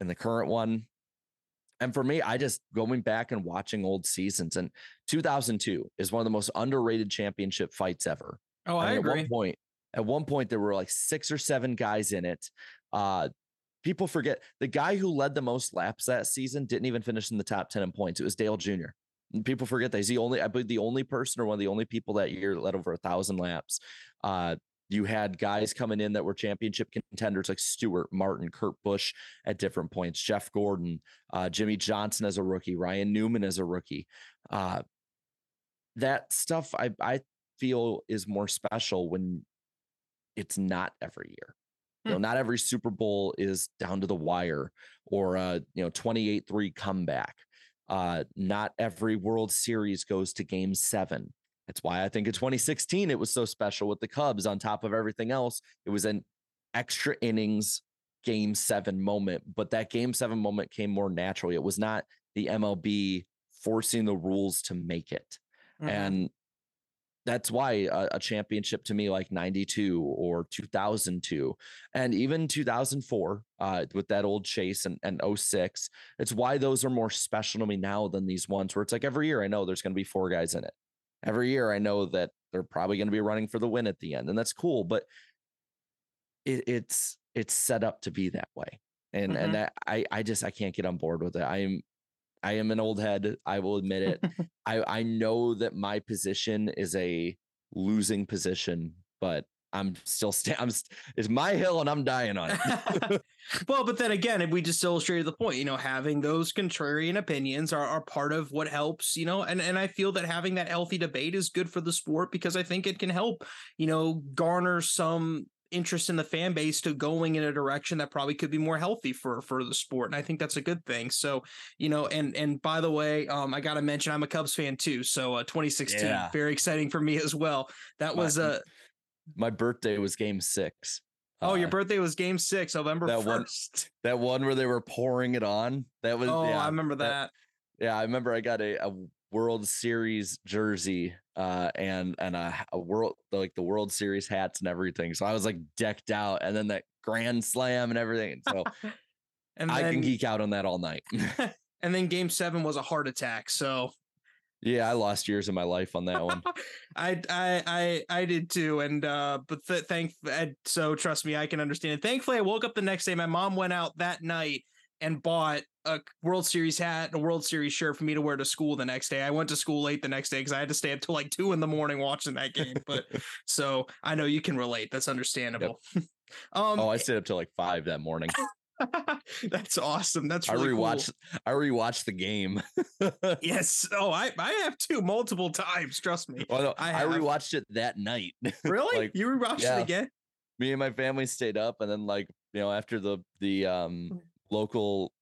in the current one. And for me, I just going back and watching old seasons, and 2002 is one of the most underrated championship fights ever. Oh, I agree. At one point, there were like 6 or 7 guys in it. People forget the guy who led the most laps that season didn't even finish in the top 10 in points. It was Dale Jr. And people forget that he's I believe the only person or one of the only people that year that led over 1,000 laps. You had guys coming in that were championship contenders like Stewart, Martin, Kurt Busch at different points, Jeff Gordon, Jimmy Johnson as a rookie, Ryan Newman as a rookie. That stuff I feel is more special when it's not every year. You know, not every Super Bowl is down to the wire or, 28-3 comeback. Not every World Series goes to Game 7. That's why I think in 2016, it was so special with the Cubs on top of everything else. It was an extra innings Game 7 moment, but that Game 7 moment came more naturally. It was not the MLB forcing the rules to make it. Mm-hmm. And that's why a championship to me like 92 or 2002 and even 2004 with that old Chase and 06, it's why those are more special to me now than these ones where it's like every year I know there's going to be 4 guys in it. Every year I know that they're probably going to be running for the win at the end, and that's cool, but it's set up to be that way. And mm-hmm. and that, I just can't get on board with it. I am an old head. I will admit it. I know that my position is a losing position, but I'm still it's my hill and I'm dying on it. Well, but then again, if we just illustrated the point, having those contrarian opinions are part of what helps, and I feel that having that healthy debate is good for the sport because I think it can help, garner some interest in the fan base to going in a direction that probably could be more healthy for the sport. And I think that's a good thing. So, and by the way, I got to mention, I'm a Cubs fan too. So 2016, yeah. Very exciting for me as well. That was my birthday was Game 6. Oh, your birthday was Game 6, November 1st. That one where they were pouring it on. That was, I remember that. Yeah. I remember I got a World Series jersey and a world like the World Series hats and everything, so I was like decked out, and then that grand slam and everything, so and then, I can geek out on that all night. And then Game 7 was a heart attack, so yeah, I lost years of my life on that one. I did too. And so trust me, I can understand it. Thankfully I woke up the next day, my mom went out that night and bought a World Series hat and a World Series shirt for me to wear to school the next day. I went to school late the next day because I had to stay up till like 2 a.m. watching that game. But so I know you can relate. That's understandable. Yep. I stayed up till like 5 that morning. That's awesome. That's really cool. I rewatched the game. Yes. Oh, I have too, multiple times. Trust me. Oh, no, I rewatched it that night. Really? Like, you rewatched it again? Me and my family stayed up, and then after the local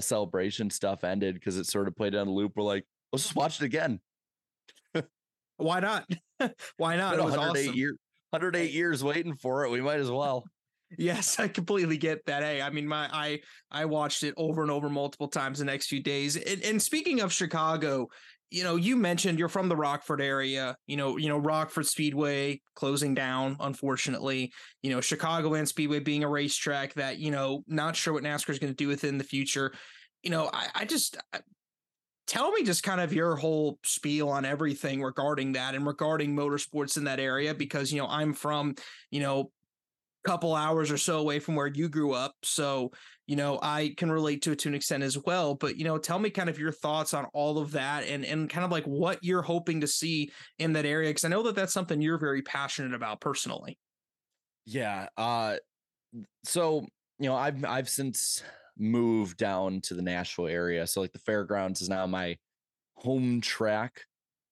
celebration stuff ended because it sort of played on a loop, we're like, let's just watch it again. Why not? Why not? It was 108 awesome. 108 years waiting for it. We might as well. Yes, I completely get that. Hey, I mean, I watched it over and over multiple times the next few days. And speaking of Chicago, you mentioned you're from the Rockford area, Rockford Speedway closing down, unfortunately, Chicagoland Speedway being a racetrack that, not sure what NASCAR is going to do within the future. I just Tell me just kind of your whole spiel on everything regarding that and regarding motorsports in that area, because, you know, I'm from, you know, a couple hours or so away from where you grew up. So, you know, I can relate to it to an extent as well. But, you know, tell me kind of your thoughts on all of that and kind of like what you're hoping to see in that area, because I know that that's something you're very passionate about personally. Yeah. So, you know, I've since moved down to the Nashville area. So like the fairgrounds is now my home track,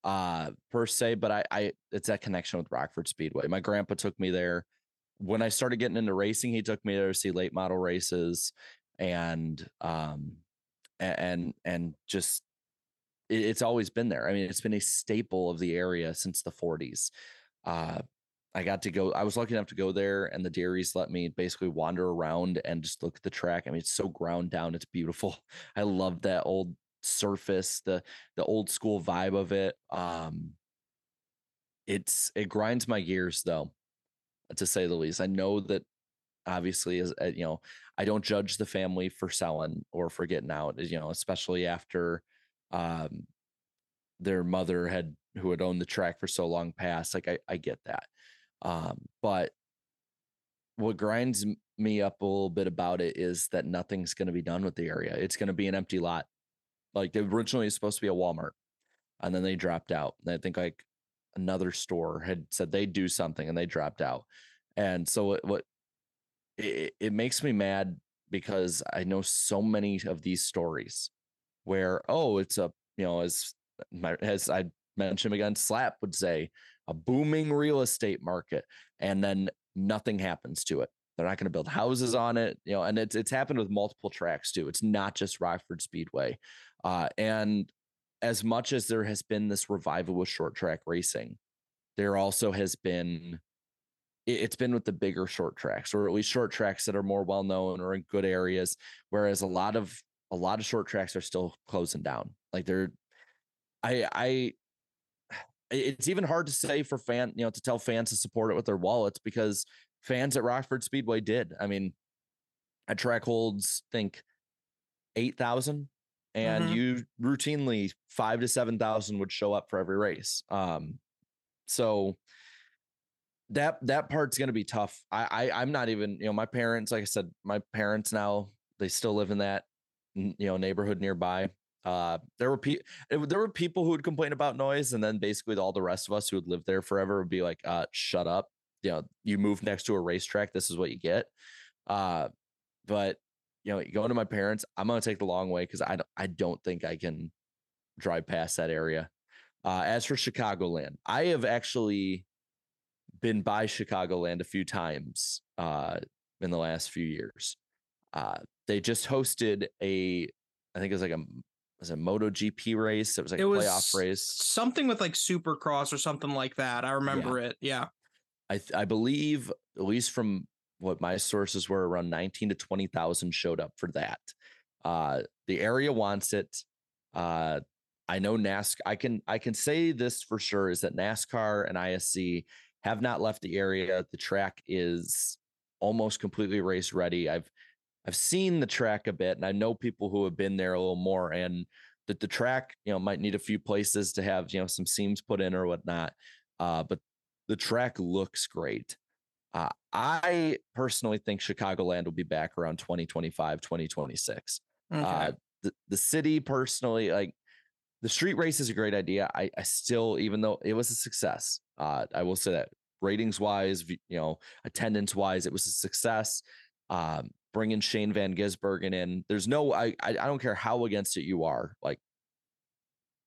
per se, but I it's that connection with Rockford Speedway. My grandpa took me there when I started getting into racing. He took me there to see late model races and just, it's always been there. I mean, it's been a staple of the area since the '40s. I was lucky enough to go there, and the dairies let me basically wander around and just look at the track. I mean, it's so ground down. It's beautiful. I love that old surface, the old school vibe of it. It grinds my gears, though, to say the least. I know that obviously, as you know, I don't judge the family for selling or for getting out, you know, especially after their mother who had owned the track for so long past. Like I get that. But what grinds me up a little bit about it is that nothing's going to be done with the area. It's going to be an empty lot. Like originally it was supposed to be a Walmart, and then they dropped out. And I think like another store had said they'd do something and they dropped out. And so it makes me mad, because I know so many of these stories where, oh, it's a, you know, as I mentioned again, Slap would say, a booming real estate market, and then nothing happens to it. They're not going to build houses on it, you know. And it's happened with multiple tracks too. It's not just Rockford Speedway. And as much as there has been this revival with short track racing, there also has been, it's been with the bigger short tracks, or at least short tracks that are more well known or in good areas. Whereas a lot of short tracks are still closing down. Like it's even hard to say for fan, you know, to tell fans to support it with their wallets, because fans at Rockford Speedway did. I mean, a track holds, think 8,000, and you routinely 5,000 to 7,000 would show up for every race. So that part's going to be tough. I'm not even, you know, my parents, like I said, my parents now, they still live in that, you know, neighborhood nearby. There were people who would complain about noise, and then basically all the rest of us who would live there forever would be like, shut up. You know, you move next to a racetrack, this is what you get. But, you know, going to my parents, I'm going to take the long way, because I don't think I can drive past that area. As for Chicagoland, I have actually been by Chicagoland a few times in the last few years. They just hosted was it a MotoGP race? It was like a playoff race, something with like Supercross or something like that. I remember it. Yeah, I believe, at least from what my sources were, around 19 to 20,000 showed up for that. The area wants it. I know NASCAR. I can say this for sure, is that NASCAR and ISC have not left the area. The track is almost completely race ready. I've seen the track a bit, and I know people who have been there a little more, and that the track, you know, might need a few places to have, you know, some seams put in or whatnot. But the track looks great. I personally think Chicagoland will be back around 2025, 2026. Okay. The city personally, like the street race is a great idea. I still, even though it was a success, I will say that ratings wise, you know, attendance wise, it was a success. Bringing Shane Van Gisbergen in, there's no, I don't care how against it you are, like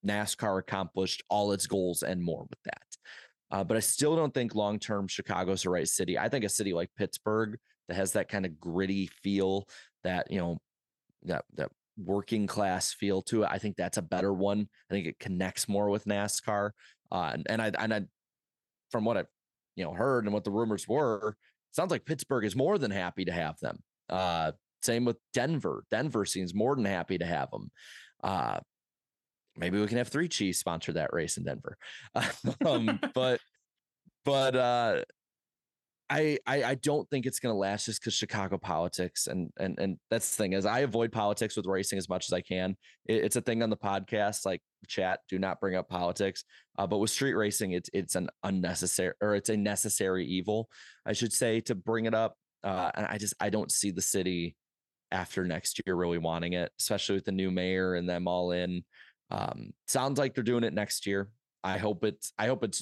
NASCAR accomplished all its goals and more with that. But I still don't think long-term Chicago's the right city. I think a city like Pittsburgh that has that kind of gritty feel, that, you know, that working class feel to it, I think that's a better one. I think it connects more with NASCAR. And I, from what I've, you know, heard and what the rumors were, it sounds like Pittsburgh is more than happy to have them. Same with Denver. Denver seems more than happy to have them. Maybe we can have Three Cheese sponsor that race in Denver. But I don't think it's going to last just because Chicago politics and that's the thing is I avoid politics with racing as much as I can. It's a thing on the podcast, like chat, do not bring up politics. But with street racing, it's an unnecessary or it's a necessary evil, I should say, to bring it up. And I don't see the city after next year really wanting it, especially with the new mayor and them all in. Sounds like they're doing it next year. I hope it's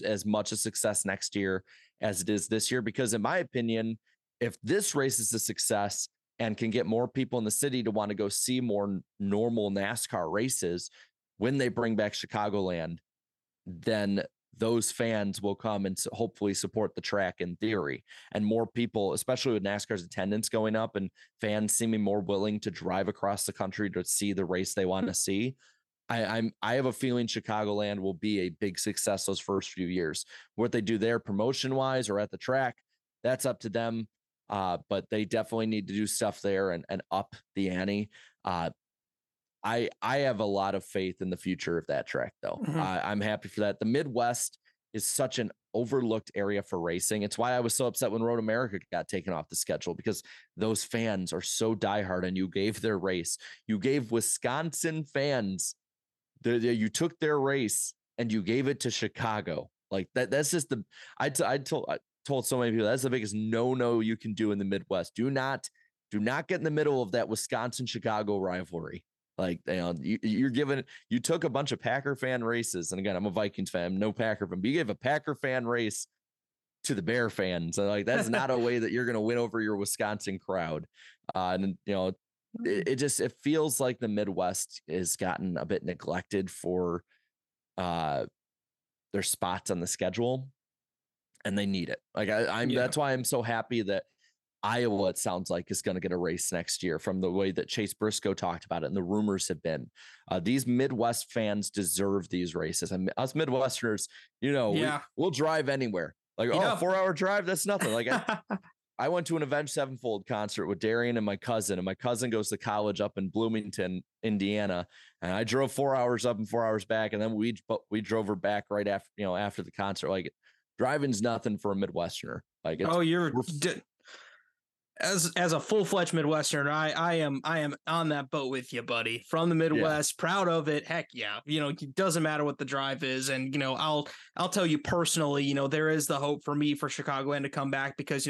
as much a success next year as it is this year, because in my opinion, if this race is a success and can get more people in the city to want to go see more normal NASCAR races, when they bring back Chicagoland, then those fans will come and hopefully support the track in theory, and more people, especially with NASCAR's attendance going up and fans seeming more willing to drive across the country to see the race they want to see. I have a feeling Chicagoland will be a big success those first few years. What they do there promotion wise or at the track, that's up to them. But they definitely need to do stuff there and up the ante. I have a lot of faith in the future of that track, though. Mm-hmm. I'm happy for that. The Midwest is such an overlooked area for racing. It's why I was so upset when Road America got taken off the schedule, because those fans are so diehard and you gave their race. You gave Wisconsin fans, you took their race and you gave it to Chicago. Like that. That's just the I told so many people that's the biggest no you can do in the Midwest. Do not get in the middle of that Wisconsin-Chicago rivalry. Like, you took a bunch of Packer fan races. And again, I'm a Vikings fan, I'm no Packer fan, but you gave a Packer fan race to the Bear fans. And like, that's not a way that you're going to win over your Wisconsin crowd. It feels like the Midwest has gotten a bit neglected for their spots on the schedule, and they need it. Like that's why I'm so happy that Iowa, it sounds like, is going to get a race next year from the way that Chase Briscoe talked about it. And the rumors have been these Midwest fans deserve these races. And us Midwesterners, we'll drive anywhere. Like, 4-hour drive, that's nothing. Like I went to an Avenged Sevenfold concert with Darian and my cousin. And my cousin goes to college up in Bloomington, Indiana. And I drove 4 hours up and 4 hours back. And then we drove her back right after, after the concert. Like, driving's nothing for a Midwesterner. Like, As a full-fledged Midwesterner, I am on that boat with you, buddy. From the Midwest, proud of it. Heck yeah. It doesn't matter what the drive is. And, I'll tell you personally, there is the hope for me for Chicagoland to come back, because,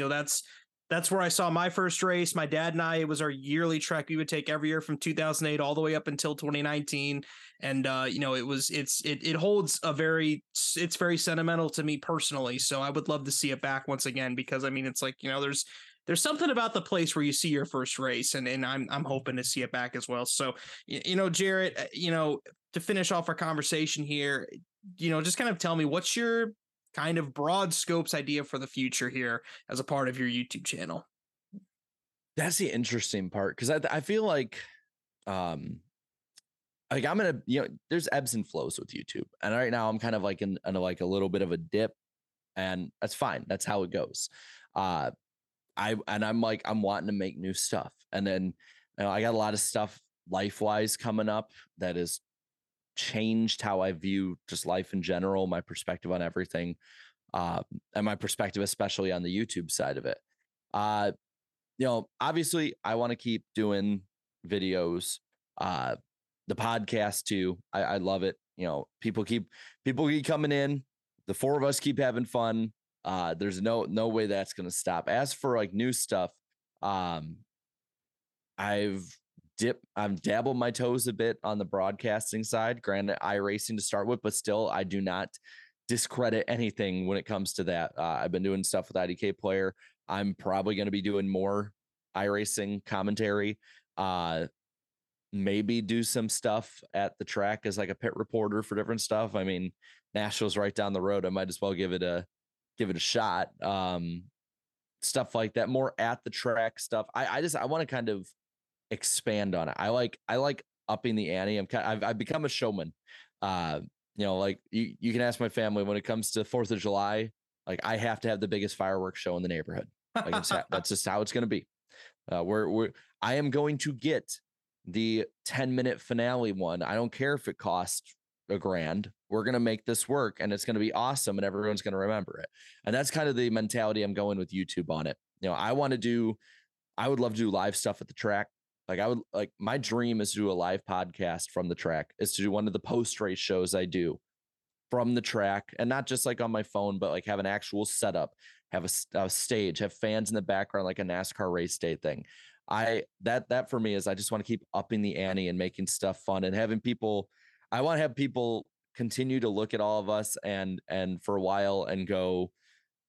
that's where I saw my first race. My dad and I, it was our yearly trek we would take every year from 2008 all the way up until 2019. And, it holds it's very sentimental to me personally. So I would love to see it back once again, because it's like, there's something about the place where you see your first race, and I'm hoping to see it back as well. So, Jaret, to finish off our conversation here, just kind of tell me, what's your kind of broad scopes idea for the future here as a part of your YouTube channel? That's the interesting part, because I feel like I'm going to, there's ebbs and flows with YouTube. And right now I'm kind of like in like a little bit of a dip, and that's fine. That's how it goes. I'm wanting to make new stuff. And then I got a lot of stuff life-wise coming up that has changed how I view just life in general, my perspective on everything, and my perspective, especially on the YouTube side of it. Obviously I want to keep doing videos, the podcast too. I love it. People keep coming in. The four of us keep having fun. There's no way that's going to stop. As for like new stuff, I've dabbled my toes a bit on the broadcasting side, granted iRacing to start with, but still I do not discredit anything when it comes to that. I've been doing stuff with IDK Player. I'm probably going to be doing more iRacing commentary, maybe do some stuff at the track as like a pit reporter for different stuff. Nashville's right down the road. I might as well give it a shot. Stuff like that, more at the track stuff. I want to kind of expand on it. I like upping the ante. I've become a showman. Like you can ask my family when it comes to 4th of July, like I have to have the biggest fireworks show in the neighborhood. Like that's just how it's going to be. I am going to get the 10-minute finale one. I don't care if it costs $1,000. We're going to make this work and it's going to be awesome and everyone's going to remember it. And that's kind of the mentality I'm going with YouTube on it. You know, I would love to do live stuff at the track. My dream is to do a live podcast from the track, is to do one of the post race shows I do from the track, and not just like on my phone, but like have an actual setup, have a stage, have fans in the background, like a NASCAR race day thing. That for me is, I just want to keep upping the ante and making stuff fun and having people. I want to have people continue to look at all of us and for a while and go,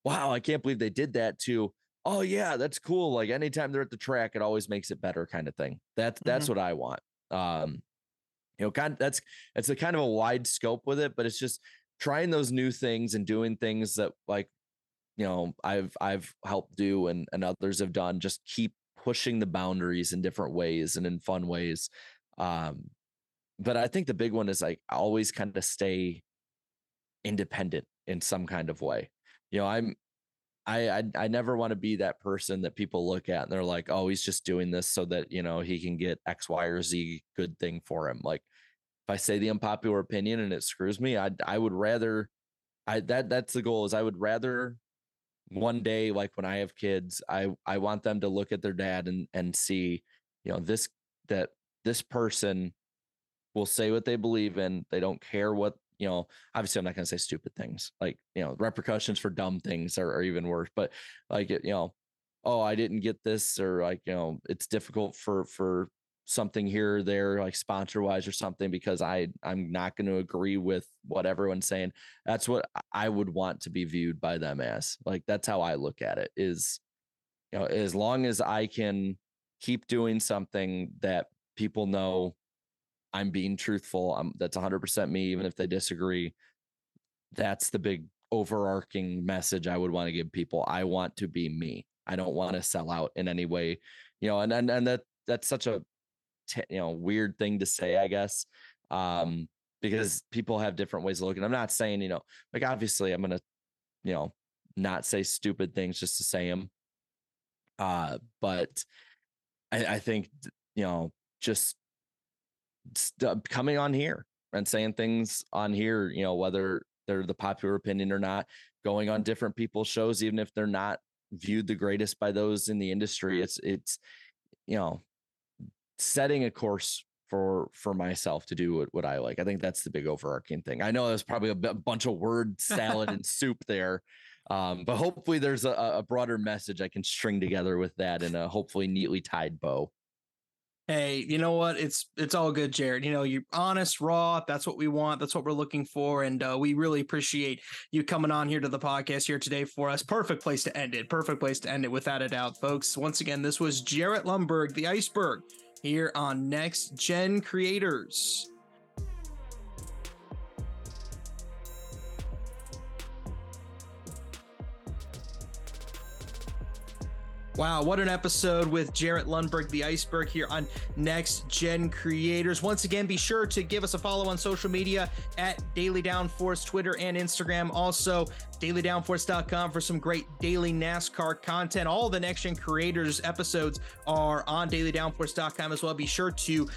wow, I can't believe they did that, to, oh yeah, that's cool. Like anytime they're at the track, it always makes it better kind of thing. That's what I want. It's a kind of a wide scope with it, but it's just trying those new things and doing things that, like, you know, I've helped do and others have done. Just keep pushing the boundaries in different ways and in fun ways. But I think the big one is, like, always kind of stay independent in some kind of way. You know, I never want to be that person that people look at and they're like, oh, he's just doing this so that, you know, he can get X, Y, or Z good thing for him. Like, if I say the unpopular opinion and it screws me, that's the goal, is I would rather one day, like when I have kids, I want them to look at their dad and see, you know, this person will say what they believe in. They don't care what, you know, obviously I'm not going to say stupid things, like, you know, repercussions for dumb things are even worse, but like, you know, oh, I didn't get this, or like, you know, it's difficult for something here or there, like sponsor wise or something, because I'm not going to agree with what everyone's saying. That's what I would want to be viewed by them as. Like, that's how I look at it, is, you know, as long as I can keep doing something that people know I'm being truthful, that's 100% me, even if they disagree. That's the big overarching message I would want to give people. I want to be me. I don't want to sell out in any way, you know, and that's such a, you know, weird thing to say, I guess, because people have different ways of looking. I'm not saying, you know, like, obviously I'm going to, you know, not say stupid things just to say them. But I think, you know, just coming on here and saying things on here, you know, whether they're the popular opinion or not, going on different people's shows, even if they're not viewed the greatest by those in the industry, it's, you know, setting a course for myself to do what I like. I think that's the big overarching thing. I know there's probably a bunch of word salad and soup there. But hopefully there's a broader message I can string together with that in a hopefully neatly tied bow. Hey, you know what? It's all good, Jaret. You know, you're honest, raw. That's what we want. That's what we're looking for. And we really appreciate you coming on here to the podcast here today for us. Perfect place to end it. Perfect place to end it, without a doubt, folks. Once again, this was Jaret Lundberg, the Iceberg, here on Next Gen Creators. Wow, what an episode with Jaret Lundberg, the Iceberg, here on Next Gen Creators. Once again, be sure to give us a follow on social media at Daily Downforce, Twitter and Instagram. Also, DailyDownForce.com for some great daily NASCAR content. All the Next Gen Creators episodes are on DailyDownForce.com as well. Be sure to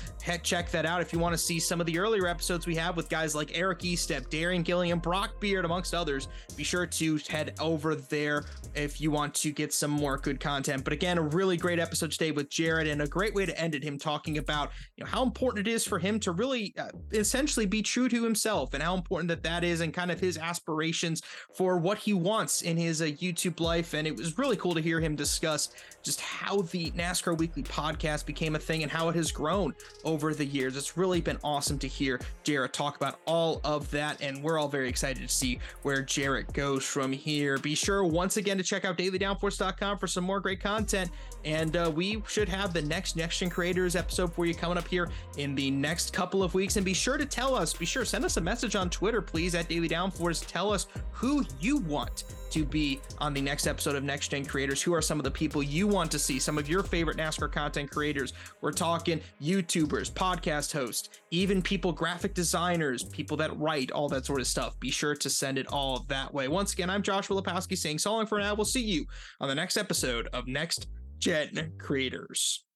check that out if you want to see some of the earlier episodes we have with guys like Eric Estep, Darian, Gilliam, Brock Beard, amongst others. Be sure to head over there if you want to get some more good content. But again, a really great episode today with Jaret, and a great way to end it, him talking about, you know, how important it is for him to really essentially be true to himself, and how important that is, and kind of his aspirations for what he wants in his YouTube life. And it was really cool to hear him discuss just how the NASCAR Weekly Podcast became a thing and how it has grown over the years. It's really been awesome to hear Jaret talk about all of that, and we're all very excited to see where Jaret goes from here. Be sure once again to check out DailyDownForce.com for some more great content, and we should have the next Gen Creators episode for you coming up here in the next couple of weeks. And be sure to send us a message on Twitter, please, at DailyDownForce. Tell us who you want to be on the next episode of Next Gen Creators. Who are some of the people you want to see? Some of your favorite NASCAR content creators. We're talking YouTubers, podcast hosts, even people, graphic designers, people that write, all that sort of stuff. Be sure to send it all that way. Once again, I'm Joshua Lepowski saying so long for now. We'll see you on the next episode of Next Gen Creators.